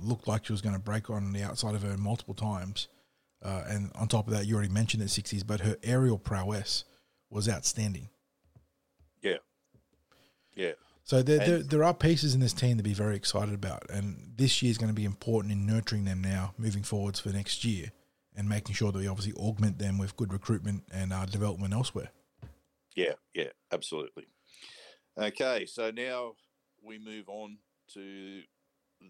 Looked like she was going to break on the outside of her multiple times. And on top of that, you already mentioned the 60s, but her aerial prowess was outstanding. Yeah. Yeah. So there are pieces in this team to be very excited about, and this year is going to be important in nurturing them now, moving forwards for next year, and making sure that we obviously augment them with good recruitment and development elsewhere. Yeah, yeah, absolutely. Okay, so now we move on to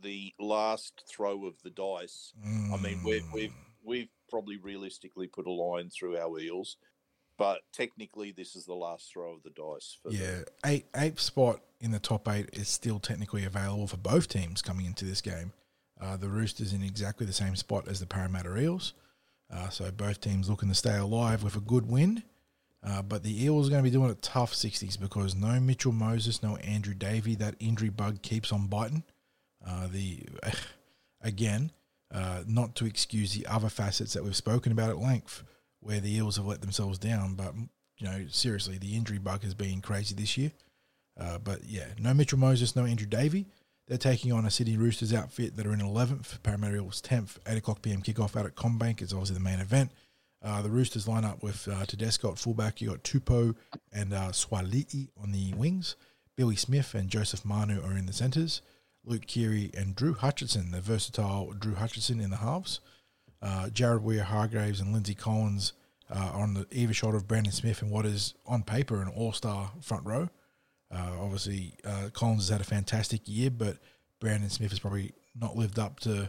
the last throw of the dice. I mean, we've we've probably realistically put a line through our eels, but technically this is the last throw of the dice. For eighth spot in the top eight is still technically available for both teams coming into this game. The Roosters in exactly the same spot as the Parramatta Eels. So both teams looking to stay alive with a good win. But the Eels are going to be doing a tough 60s because no Mitchell Moses, no Andrew Davey. That injury bug keeps on biting. Not to excuse the other facets that we've spoken about at length where the Eels have let themselves down. But, you know, seriously, the injury bug has been crazy this year. No Mitchell Moses, no Andrew Davey. They're taking on a Sydney Roosters outfit that are in 11th, Parramatta Eels 10th, 8 o'clock p.m. kickoff out at Combank. It's obviously the main event. The Roosters line up with Tedesco at fullback. You got Tupou and Swali'i on the wings. Billy Smith and Joseph Manu are in the centres. Luke Keary and Drew Hutchinson, the versatile Drew Hutchinson in the halves. Jared Weir-Hargraves and Lindsay Collins on the either shoulder of Brandon Smith and what is, on paper, an all-star front row. Collins has had a fantastic year, but Brandon Smith has probably not lived up to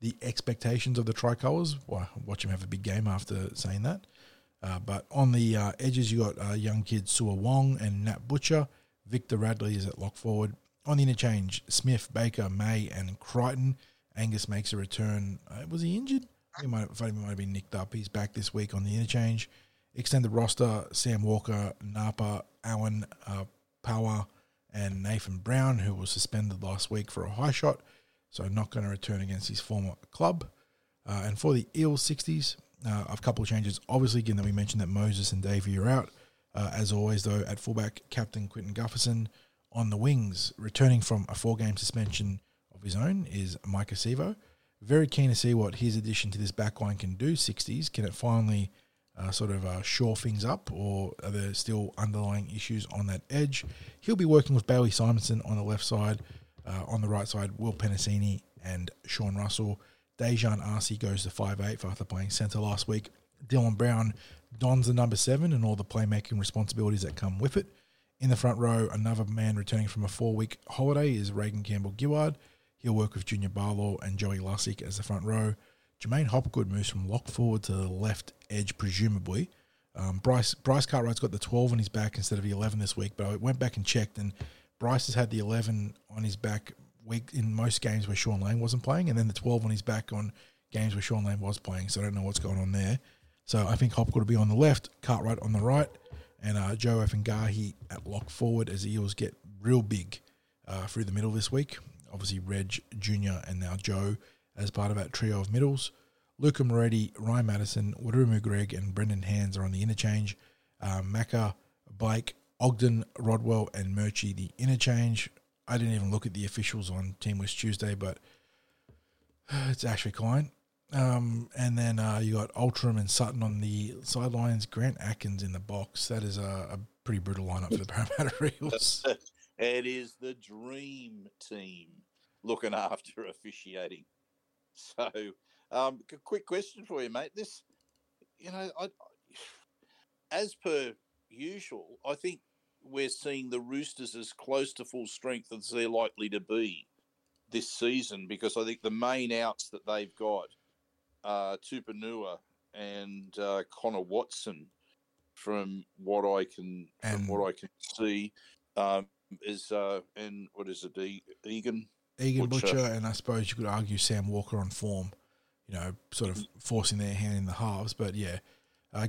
the expectations of the tricolours. Well, watch him have a big game after saying that. But on the edges, you got young kids Sua Wong and Nat Butcher. Victor Radley is at lock forward. On the interchange, Smith, Baker, May, and Crichton. Angus makes a return. Was he injured? He might have been nicked up. He's back this week on the interchange. Extended roster, Sam Walker, Napa, Allen, Power and Nathan Brown, who was suspended last week for a high shot, so not going to return against his former club. And for the Eels 60s, a couple of changes. Obviously, again, that we mentioned that Moses and Davey are out. As always, though, at fullback, Captain Quinton Gufferson. On the wings, returning from a four-game suspension of his own, is Mike Acevo. Very keen to see what his addition to this backline can do, 60s. Can it finally shore things up, or are there still underlying issues on that edge? He'll be working with Bailey Simonson on the left side. On the right side, Will Penisini and Sean Russell. Dejan Arce goes to 5'8" after playing centre last week. Dylan Brown dons the number 7 and all the playmaking responsibilities that come with it. In the front row, another man returning from a 4-week holiday is Reagan Campbell-Gillard. He'll work with Junior Barlow and Joey Lusick as the front row. Jermaine Hopgood moves from lock forward to the left edge, presumably. Bryce Cartwright's got the 12 on his back instead of the 11 this week, but I went back and checked, and Bryce has had the 11 on his back week in most games where Sean Lane wasn't playing, and then the 12 on his back on games where Sean Lane was playing, so I don't know what's going on there. So I think Hopgood will be on the left, Cartwright on the right, and Joe Ofengahi at lock forward as the Eels get real big through the middle this week. Obviously, Reg, Junior, and now Joe as part of that trio of middles. Luca Moretti, Ryan Madison, Warumu Gregg, and Brendan Hands are on the interchange. Macca, Blake, Ogden, Rodwell, and Murchie the interchange. I didn't even look at the officials on Team West Tuesday, but it's Ashley Klein. And then you got Altram and Sutton on the sidelines. Grant Atkins in the box. That is a pretty brutal lineup for the Parramatta Eels. It is the dream team looking after officiating. So, a quick question for you, mate. This, you know, as per usual, I think we're seeing the Roosters as close to full strength as they're likely to be this season, because I think the main outs that they've got are Tupanua and Connor Watson, from what I can see, Egan Butcher, and I suppose you could argue Sam Walker on form, you know, sort of forcing their hand in the halves. But yeah,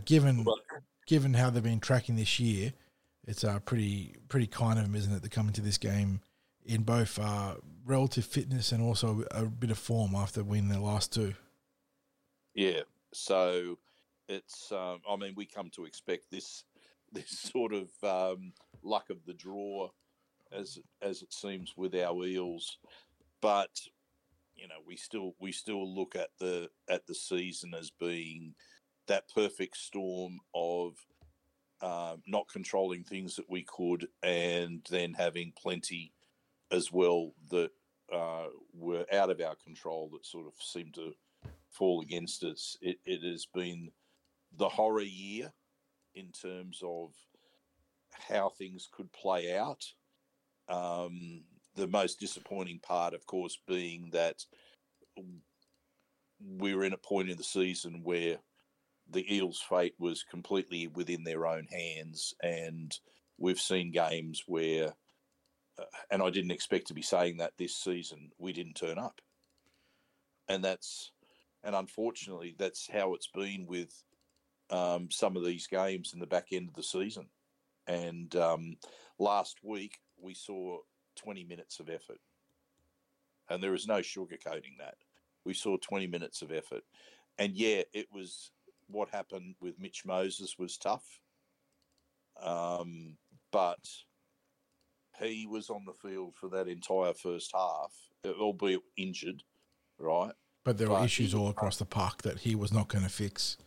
given how they've been tracking this year, it's pretty kind of them, isn't it, to come into this game in both relative fitness and also a bit of form after winning their last two. Yeah, so it's we come to expect this sort of luck of the draw, as it seems with our Eels, but you know we still look at the season as being that perfect storm of not controlling things that we could, and then having plenty as well that were out of our control that sort of seemed to fall against us. It has been the horror year in terms of how things could play out. The most disappointing part, of course, being that we were in a point in the season where the Eels' fate was completely within their own hands, and we've seen games where, and I didn't expect to be saying that this season, we didn't turn up. And unfortunately, that's how it's been with some of these games in the back end of the season. And last week, we saw 20 minutes of effort. And there is no sugarcoating that. We saw 20 minutes of effort. And yeah, it was what happened with Mitch Moses was tough. But he was on the field for that entire first half, albeit injured, right? But there were issues all across the park that he was not going to fix.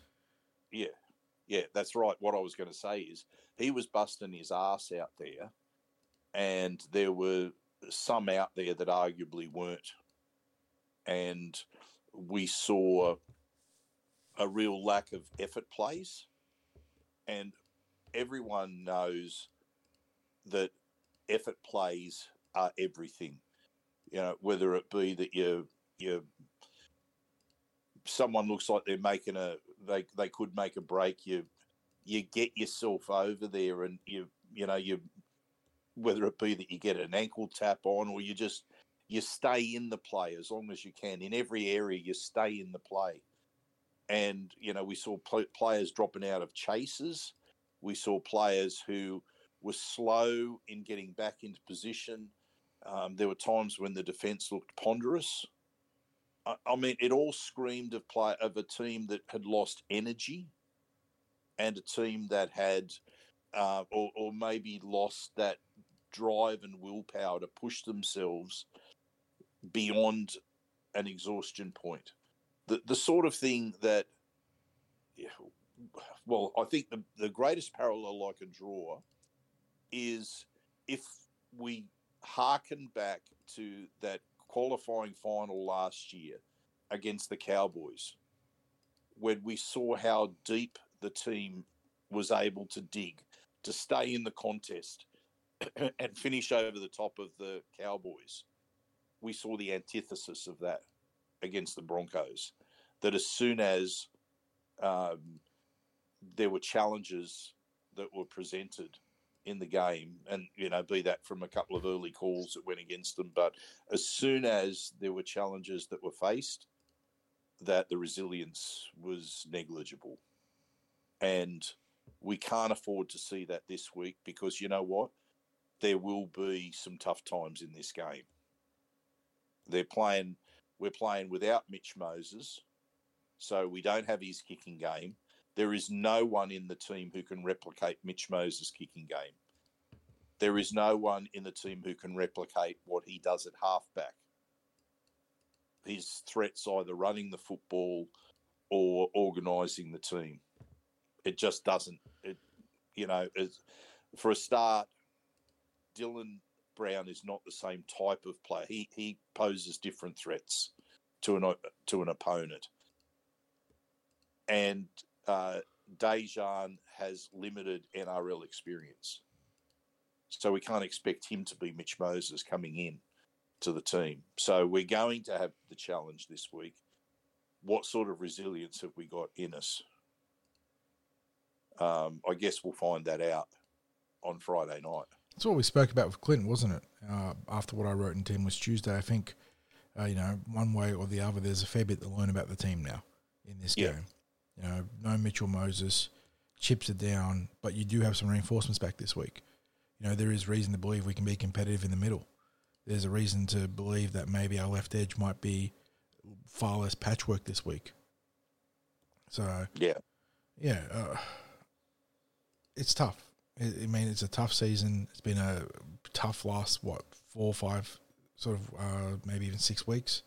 Yeah, that's right. What I was going to say is he was busting his ass out there, and there were some out there that arguably weren't. And we saw a real lack of effort plays, and everyone knows that effort plays are everything. You know, whether it be that you someone looks like they're making they could make a break. You get yourself over there, and you know whether it be that you get an ankle tap on, or you stay in the play as long as you can. In every area, you stay in the play. And, you know, we saw players dropping out of chases. We saw players who were slow in getting back into position. There were times when the defence looked ponderous. I mean, it all screamed of a team that had lost energy, and a team that had or maybe lost that drive and willpower to push themselves beyond an exhaustion point. The sort of thing that, well, I think the greatest parallel I can draw is if we hearken back to that qualifying final last year against the Cowboys, when we saw how deep the team was able to dig to stay in the contest and finish over the top of the Cowboys. We saw the antithesis of that against the Broncos, that as soon as there were challenges that were presented in the game, and, you know, be that from a couple of early calls that went against them, but as soon as there were challenges that were faced, that the resilience was negligible. And we can't afford to see that this week, because you know what? There will be some tough times in this game. We're playing without Mitch Moses, so we don't have his kicking game. There is no one in the team who can replicate Mitch Moses' kicking game. There is no one in the team who can replicate what he does at halfback. His threats either running the football or organising the team. It just doesn't. For a start, Dylan Brown is not the same type of player. He poses different threats to an opponent, and Dejan has limited NRL experience, so we can't expect him to be Mitch Moses coming in to the team. So we're going to have the challenge this week. What sort of resilience have we got in us? I guess we'll find that out on Friday night. That's what we spoke about with Clinton, wasn't it? After what I wrote in Teamless Tuesday, I think, one way or the other, there's a fair bit to learn about the team now in this game. You know, no Mitchell Moses, chips are down, but you do have some reinforcements back this week. You know, there is reason to believe we can be competitive in the middle. There's a reason to believe that maybe our left edge might be far less patchwork this week. So, it's tough. I mean, it's a tough season. It's been a tough last, 4 or 5, sort of maybe even 6 weeks.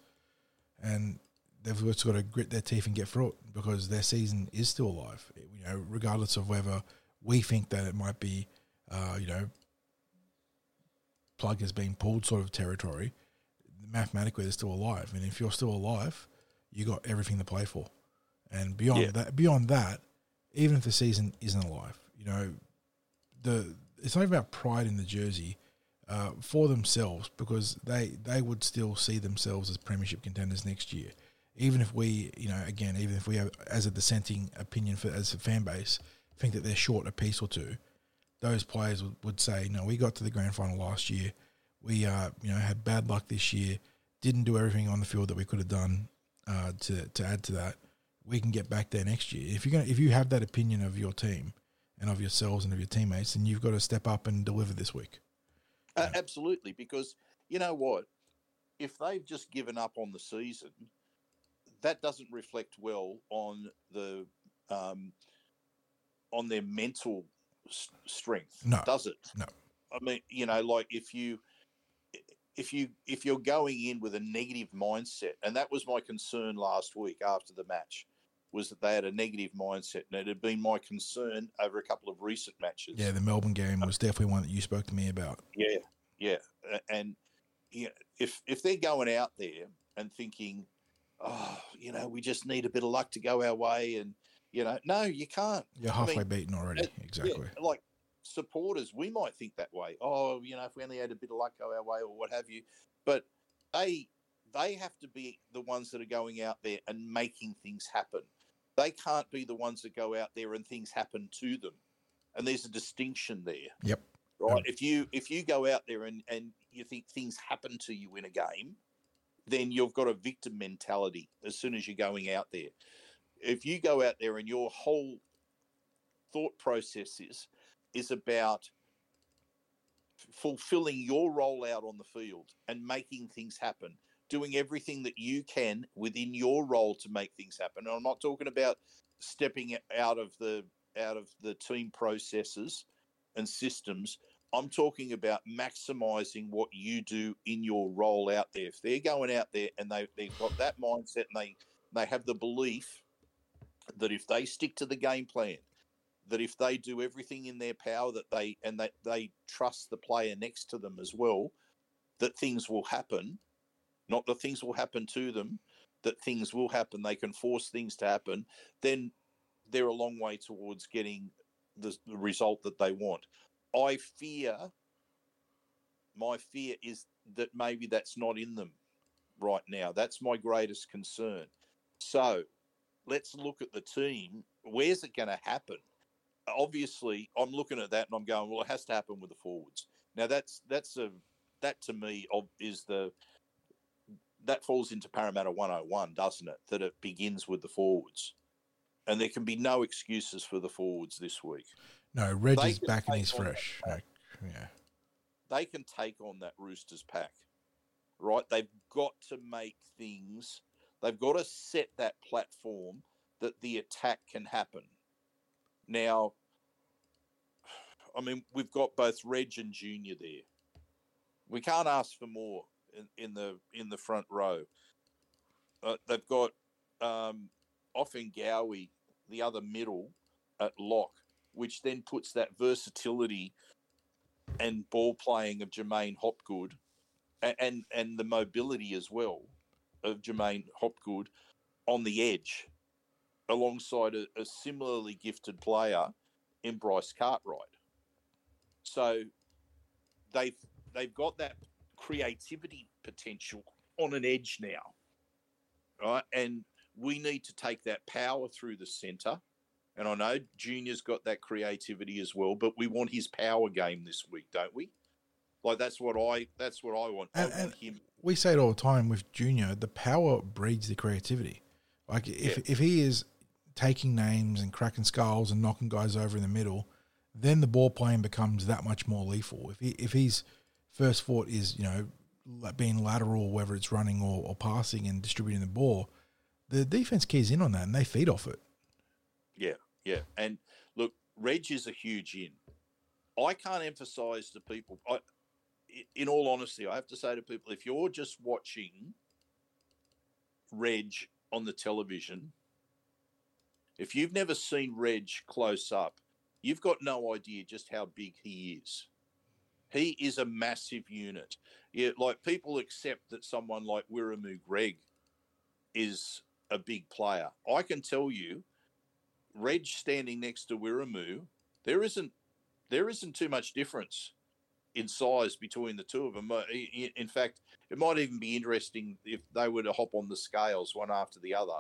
And they've just got to grit their teeth and get through it, because their season is still alive, regardless of whether we think that it might be, plug has been pulled sort of territory. Mathematically, they're still alive. And if you're still alive, you got everything to play for. And beyond that, even if the season isn't alive, it's not even about pride in the jersey for themselves, because they would still see themselves as premiership contenders next year. even if we, you know, again, even if we have as a dissenting opinion for as a fan base, think that they're short a piece or two, those players would say, no, we got to the grand final last year. We, you know, had bad luck this year. Didn't do everything on the field that we could have done to add to that. We can get back there next year. If you're gonna, if you have that opinion of your team and of yourselves and of your teammates, then you've got to step up and deliver this week. Absolutely, because you know what? If they've just given up on the season, that doesn't reflect well on the on their mental strength, no, does it? No. I mean, you know, like if you're going in with a negative mindset, and that was my concern last week after the match, was that they had a negative mindset, and it had been my concern over a couple of recent matches. Yeah, the Melbourne game was definitely one that you spoke to me about. Yeah, yeah, and you know, if they're going out there and thinking, oh, you know, we just need a bit of luck to go our way, and you know, no, you can't. You're halfway beaten already. Exactly. Yeah, like supporters, we might think that way. Oh, you know, if we only had a bit of luck go our way, or what have you. But they have to be the ones that are going out there and making things happen. They can't be the ones that go out there and things happen to them. And there's a distinction there. Yep. Right. If you go out there and you think things happen to you in a game, then you've got a victim mentality as soon as you're going out there. If you go out there and your whole thought process is about fulfilling your role out on the field and making things happen, doing everything that you can within your role to make things happen. And I'm not talking about stepping out of the team processes and systems. I'm talking about maximising what you do in your role out there. If they're going out there and they've got that mindset and they have the belief that if they stick to the game plan, that if they do everything in their power, that they trust the player next to them as well, that things will happen. Not that things will happen to them, that things will happen. They can force things to happen. Then they're a long way towards getting the result that they want. My fear is that maybe that's not in them right now. That's my greatest concern. So let's look at the team. Where's it going to happen? Obviously, I'm looking at that and I'm going, well, it has to happen with the forwards. Now that to me is that falls into Parramatta 101, doesn't it? That it begins with the forwards, and there can be no excuses for the forwards this week. No, Reg is back and he's fresh. Like, yeah, they can take on that Roosters pack, right? They've got to make things. They've got to set that platform that the attack can happen. Now, I mean, we've got both Reg and Junior there. We can't ask for more in the front row. They've got Offengawi, the other middle, at lock, which then puts that versatility and ball playing of Jermaine Hopgood and the mobility as well of Jermaine Hopgood on the edge, alongside a similarly gifted player in Bryce Cartwright. So they've got that creativity potential on an edge now, right? And we need to take that power through the centre. And I know Junior's got that creativity as well, but we want his power game this week, don't we? Like that's what I want. And him. We say it all the time with Junior: the power breeds the creativity. Like if he is taking names and cracking skulls and knocking guys over in the middle, then the ball playing becomes that much more lethal. If his first thought is, you know, being lateral, whether it's running or passing and distributing the ball, the defense keys in on that and they feed off it. Yeah, yeah. And look, Reg is a huge in. I can't emphasize to people, in all honesty, I have to say to people, if you're just watching Reg on the television, if you've never seen Reg close up, you've got no idea just how big he is. He is a massive unit. Yeah, like people accept that someone like Wiramu Greg is a big player. I can tell you, Reg standing next to Wiramu, there isn't too much difference in size between the two of them. In fact, it might even be interesting if they were to hop on the scales one after the other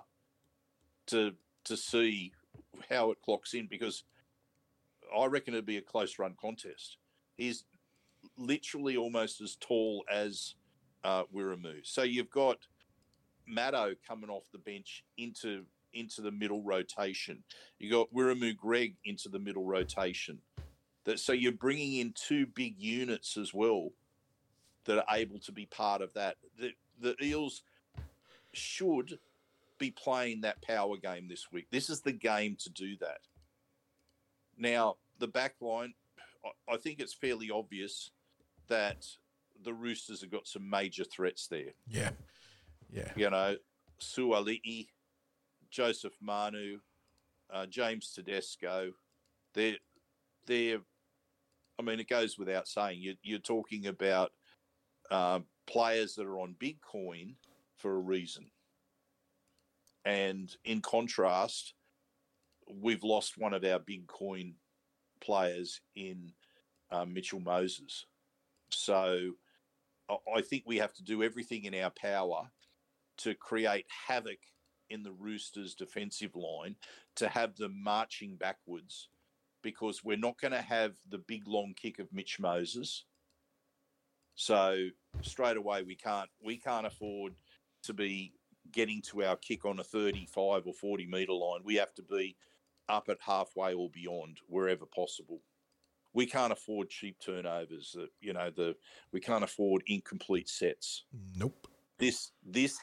to see how it clocks in, because I reckon it'd be a close run contest. He's literally almost as tall as Wiramu. So you've got Maddo coming off the bench into the middle rotation. You got Wiramu Greg into the middle rotation. So you're bringing in two big units as well that are able to be part of that. The Eels should be playing that power game this week. This is the game to do that. Now, the back line, I think it's fairly obvious that the Roosters have got some major threats there. Yeah. Yeah. You know, Suali'i, Joseph Manu, James Tedesco, they're I mean, it goes without saying. You're talking about players that are on big coin for a reason. And in contrast, we've lost one of our big coin players in Mitchell Moses. So I think we have to do everything in our power to create havoc in the Roosters' defensive line, to have them marching backwards, because we're not going to have the big long kick of Mitch Moses. So straight away, we can't afford to be getting to our kick on a 35 or 40 metre line. We have to be up at halfway or beyond wherever possible. We can't afford cheap turnovers. We can't afford incomplete sets. Nope. This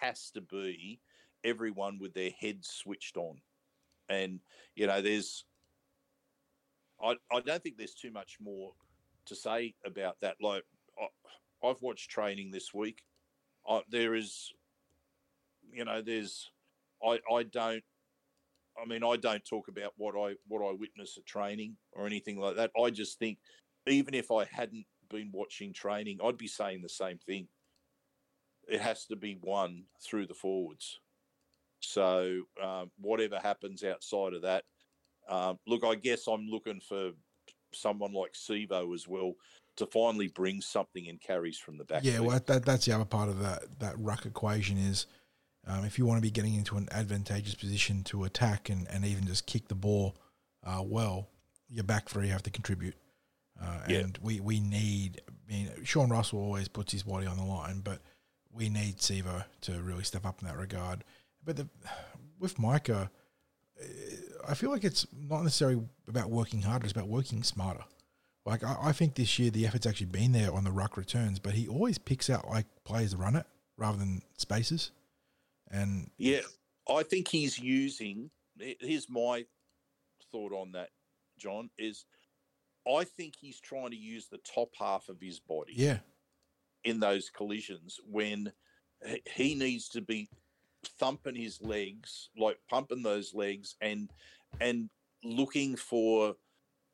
has to be everyone with their heads switched on. And, you know, I don't think there's too much more to say about that. Like, I've watched training this week. I don't talk about what I witness at training or anything like that. I just think, even if I hadn't been watching training, I'd be saying the same thing. It has to be won through the forwards. So whatever happens outside of that, look, I guess I'm looking for someone like Sivo as well to finally bring something and carries from the back. Yeah, well, that's the other part of that ruck equation is, if you want to be getting into an advantageous position to attack and even just kick the ball well, your back three have to contribute. And we need, I mean, Sean Russell always puts his body on the line, but we need Sivo to really step up in that regard. But with Micah, I feel like it's not necessarily about working harder, it's about working smarter. Like, I think this year the effort's actually been there on the ruck returns, but he always picks out, like, players to run it rather than spaces. And yeah, I think he's using, here's my thought on that, John, is I think he's trying to use the top half of his body in those collisions when he needs to be thumping his legs, like pumping those legs and looking for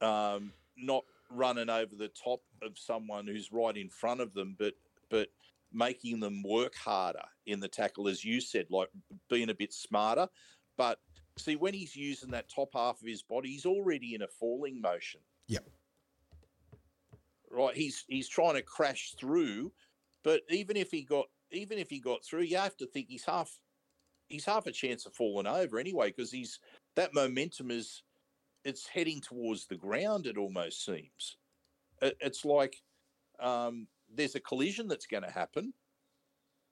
not running over the top of someone who's right in front of them, but making them work harder in the tackle, as you said, like being a bit smarter. But see, when he's using that top half of his body, he's already in a falling motion. Yep. Right. He's trying to crash through, but even if he got through, you have to think he's half a chance of falling over anyway, because that momentum it's heading towards the ground. It almost seems it's like, there's a collision that's going to happen,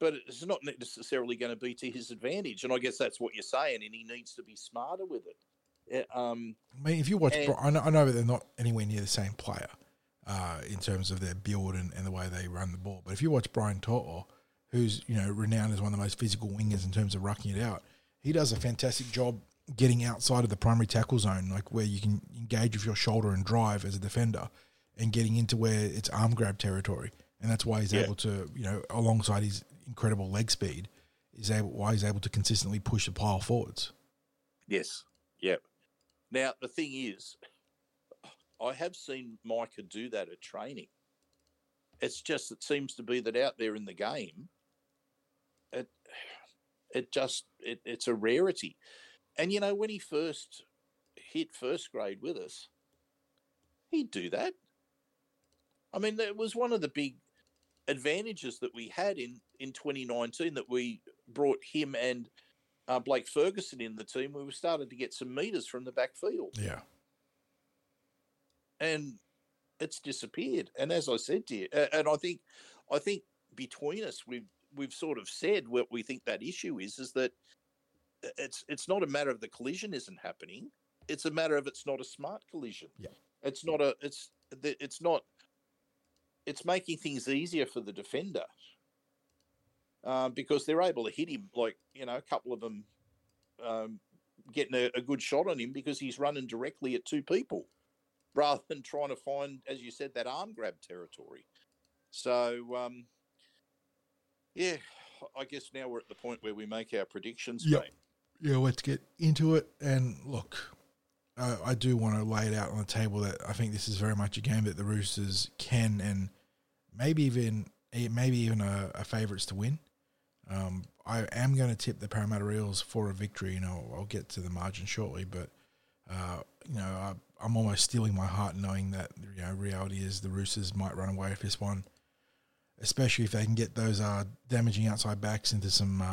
but it's not necessarily going to be to his advantage. And I guess that's what you're saying, and he needs to be smarter with it. I mean, if you watch, I know that they're not anywhere near the same player in terms of their build and the way they run the ball. But if you watch Brian To'o, who's, you know, renowned as one of the most physical wingers in terms of rucking it out, he does a fantastic job getting outside of the primary tackle zone, like where you can engage with your shoulder and drive as a defender, and getting into where it's arm grab territory. And that's why he's able to, you know, alongside his incredible leg speed, he's able to consistently push the pile forwards. Yes. Yep. Now, the thing is, I have seen Micah do that at training. It's just, it seems to be that out there in the game, it's a rarity. And, you know, when he first hit first grade with us, he'd do that. I mean, that was one of the big advantages that we had in 2019, that we brought him and Blake Ferguson in the team. We started to get some meters from the backfield. Yeah. And it's disappeared. And as I said to you, and I think between us, we've sort of said what we think that issue is that it's not a matter of the collision isn't happening. It's a matter of it's not a smart collision. Yeah. It's not a, it's not, it's making things easier for the defender because they're able to hit him, like, you know, a couple of them getting a good shot on him because he's running directly at two people rather than trying to find, as you said, that arm grab territory. So, yeah, I guess now we're at the point where we make our predictions, yep. Mate. Yeah, let's get into it. And look, I do want to lay it out on the table that I think this is very much a game that the Roosters can and maybe even a favourites to win. I am going to tip the Parramatta Eels for a victory, and I'll get to the margin shortly. But I'm almost stealing my heart knowing that reality is the Roosters might run away with this one, especially if they can get those damaging outside backs into some.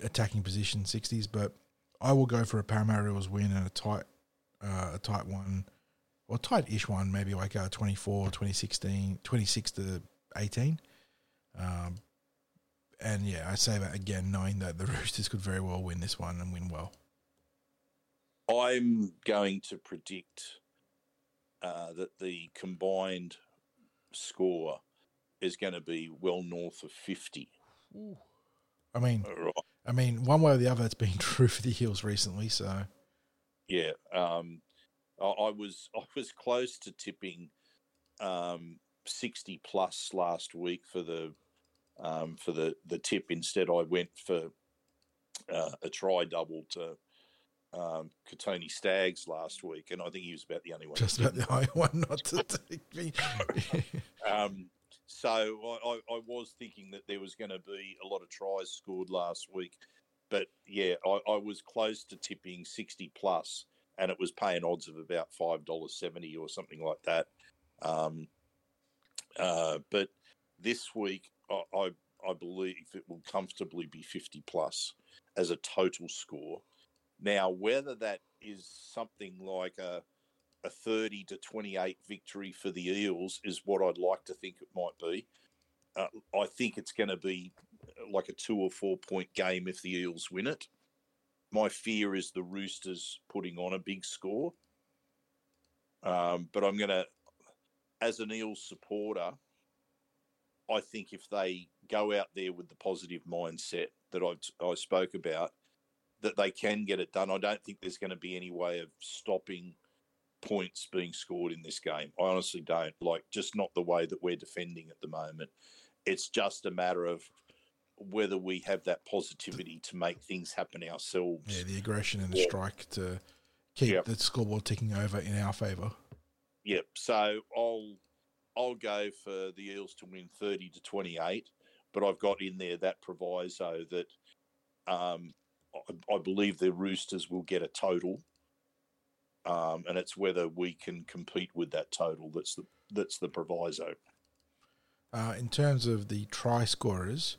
Attacking position 60s, but I will go for a Parramatta Eels win and a tight one, or tight-ish one, maybe like 24, 2016, 26-18. And yeah, I say that again, knowing that the Roosters could very well win this one and win well. I'm going to predict that the combined score is going to be well north of 50. Ooh. I mean, right. I mean, one way or the other, it's been true for the Eels recently. So, yeah, I was close to tipping 60 plus last week for the tip. Instead, I went for a try double to Katoni Staggs last week, and I think he was about the only one. Just about the only one not to take me. So I was thinking that there was going to be a lot of tries scored last week. But, yeah, I was close to tipping 60-plus, and it was paying odds of about $5.70 or something like that. But this week, I believe it will comfortably be 50-plus as a total score. Now, whether that is something like a 30-28 victory for the Eels is what I'd like to think it might be. I think it's going to be like a 2 or 4 point game if the Eels win it. My fear is the Roosters putting on a big score. But I'm going to, as an Eels supporter, I think if they go out there with the positive mindset that I spoke about, that they can get it done. I don't think there's going to be any way of stopping points being scored in this game. I honestly don't. Like, just not the way that we're defending at the moment. It's just a matter of whether we have that positivity to make things happen ourselves. Yeah, the aggression and the strike to keep the scoreboard ticking over in our favour. Yep. So I'll go for the Eels to win 30-28, but I've got in there that proviso that I believe the Roosters will get a total. And it's whether we can compete with that total. That's the proviso. In terms of the try scorers,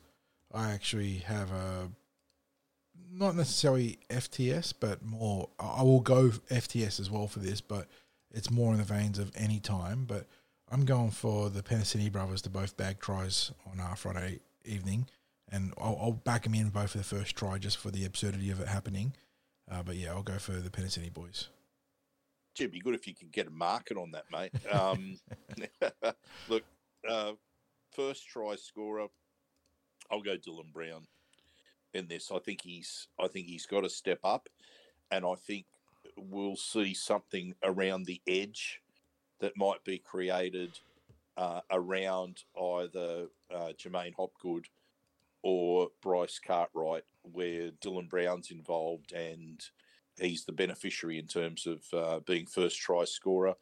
I actually have a not necessarily FTS, but more. I will go FTS as well for this, but it's more in the veins of any time. But I'm going for the Penisini brothers to both bag tries on our Friday evening, and I'll back them in both for the first try just for the absurdity of it happening. But yeah, I'll go for the Penisini boys. It'd be good if you could get a market on that, mate. Look, first try scorer, I'll go Dylan Brown in this. I think he's got to step up, and I think we'll see something around the edge that might be created around either Jermaine Hopgood or Bryce Cartwright, where Dylan Brown's involved and he's the beneficiary in terms of being first try scorer.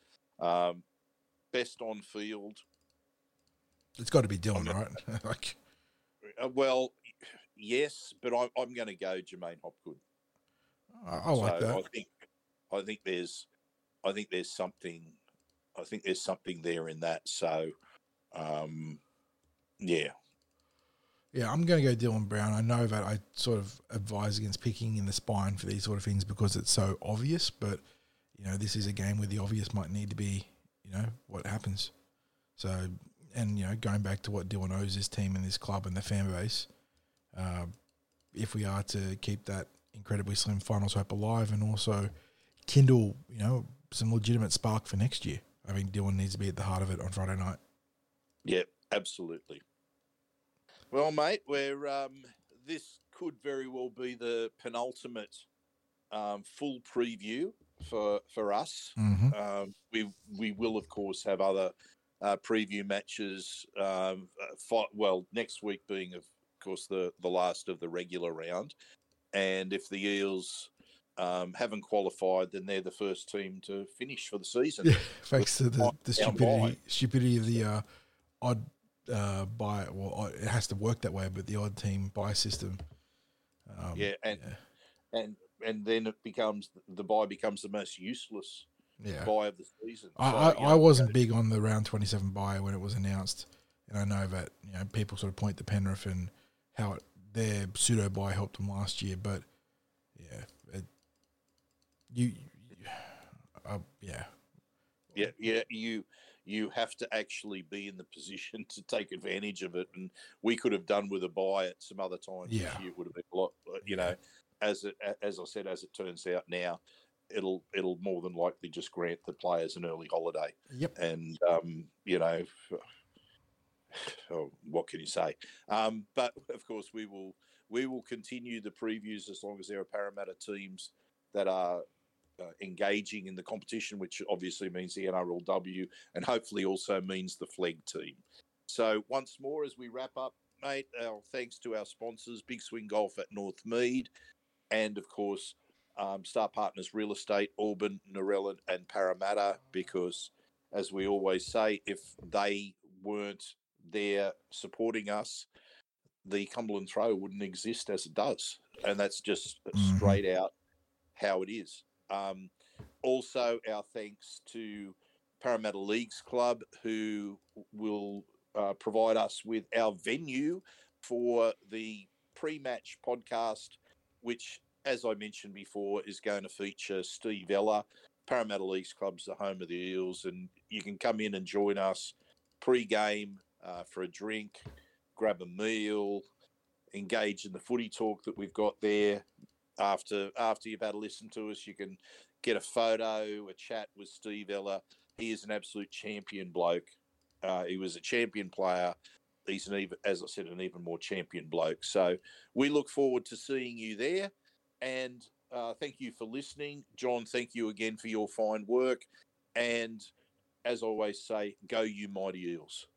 Best on field. It's got to be Dylan, right? Well, yes, but I'm going to go Jermaine Hopgood. I like that. I think there's something there in that. So Yeah, I'm going to go Dylan Brown. I know that I sort of advise against picking in the spine for these sort of things because it's so obvious, but, you know, this is a game where the obvious might need to be, you know, what happens. So, and, you know, going back to what Dylan owes this team and this club and the fan base, if we are to keep that incredibly slim finals hope alive and also kindle, you know, some legitimate spark for next year, I think Dylan needs to be at the heart of it on Friday night. Yeah, absolutely. Well, mate, we're this could very well be the penultimate full preview for us. Mm-hmm. We will, of course, have other preview matches. Next week being, of course, the last of the regular round. And if the Eels haven't qualified, then they're the first team to finish for the season. Yeah, thanks to the stupidity of the odd... it has to work that way, but the odd team buy system. And then it becomes the buy becomes the most useless buy of the season. I wasn't big on the round 27 buy when it was announced, and I know that you know people sort of point to Penrith and how their pseudo buy helped them last year, but you have to actually be in the position to take advantage of it. And we could have done with a buy at some other time. Yeah. This year would have been a lot, you know, as I said, as it turns out now, it'll more than likely just grant the players an early holiday. Yep. And, you know, what can you say? But of course we will continue the previews as long as there are Parramatta teams that are, engaging in the competition, which obviously means the NRLW and hopefully also means the Flegg team. So once more, as we wrap up, mate, our thanks to our sponsors, Big Swing Golf at North Mead and, of course, Star Partners Real Estate, Auburn, Norellan and Parramatta, because, as we always say, if they weren't there supporting us, the Cumberland Throw wouldn't exist as it does. And that's just straight out how it is. Also, our thanks to Parramatta Leagues Club, who will provide us with our venue for the pre-match podcast, which, as I mentioned before, is going to feature Steve Eller. Parramatta Leagues Club's the home of the Eels, and you can come in and join us pre-game for a drink, grab a meal, engage in the footy talk that we've got there. After you've had a listen to us, you can get a photo, a chat with Steve Eller. He is an absolute champion bloke. He was a champion player. He's an even more champion bloke. So we look forward to seeing you there. And thank you for listening. John, thank you again for your fine work. And as I always say, go you mighty Eels.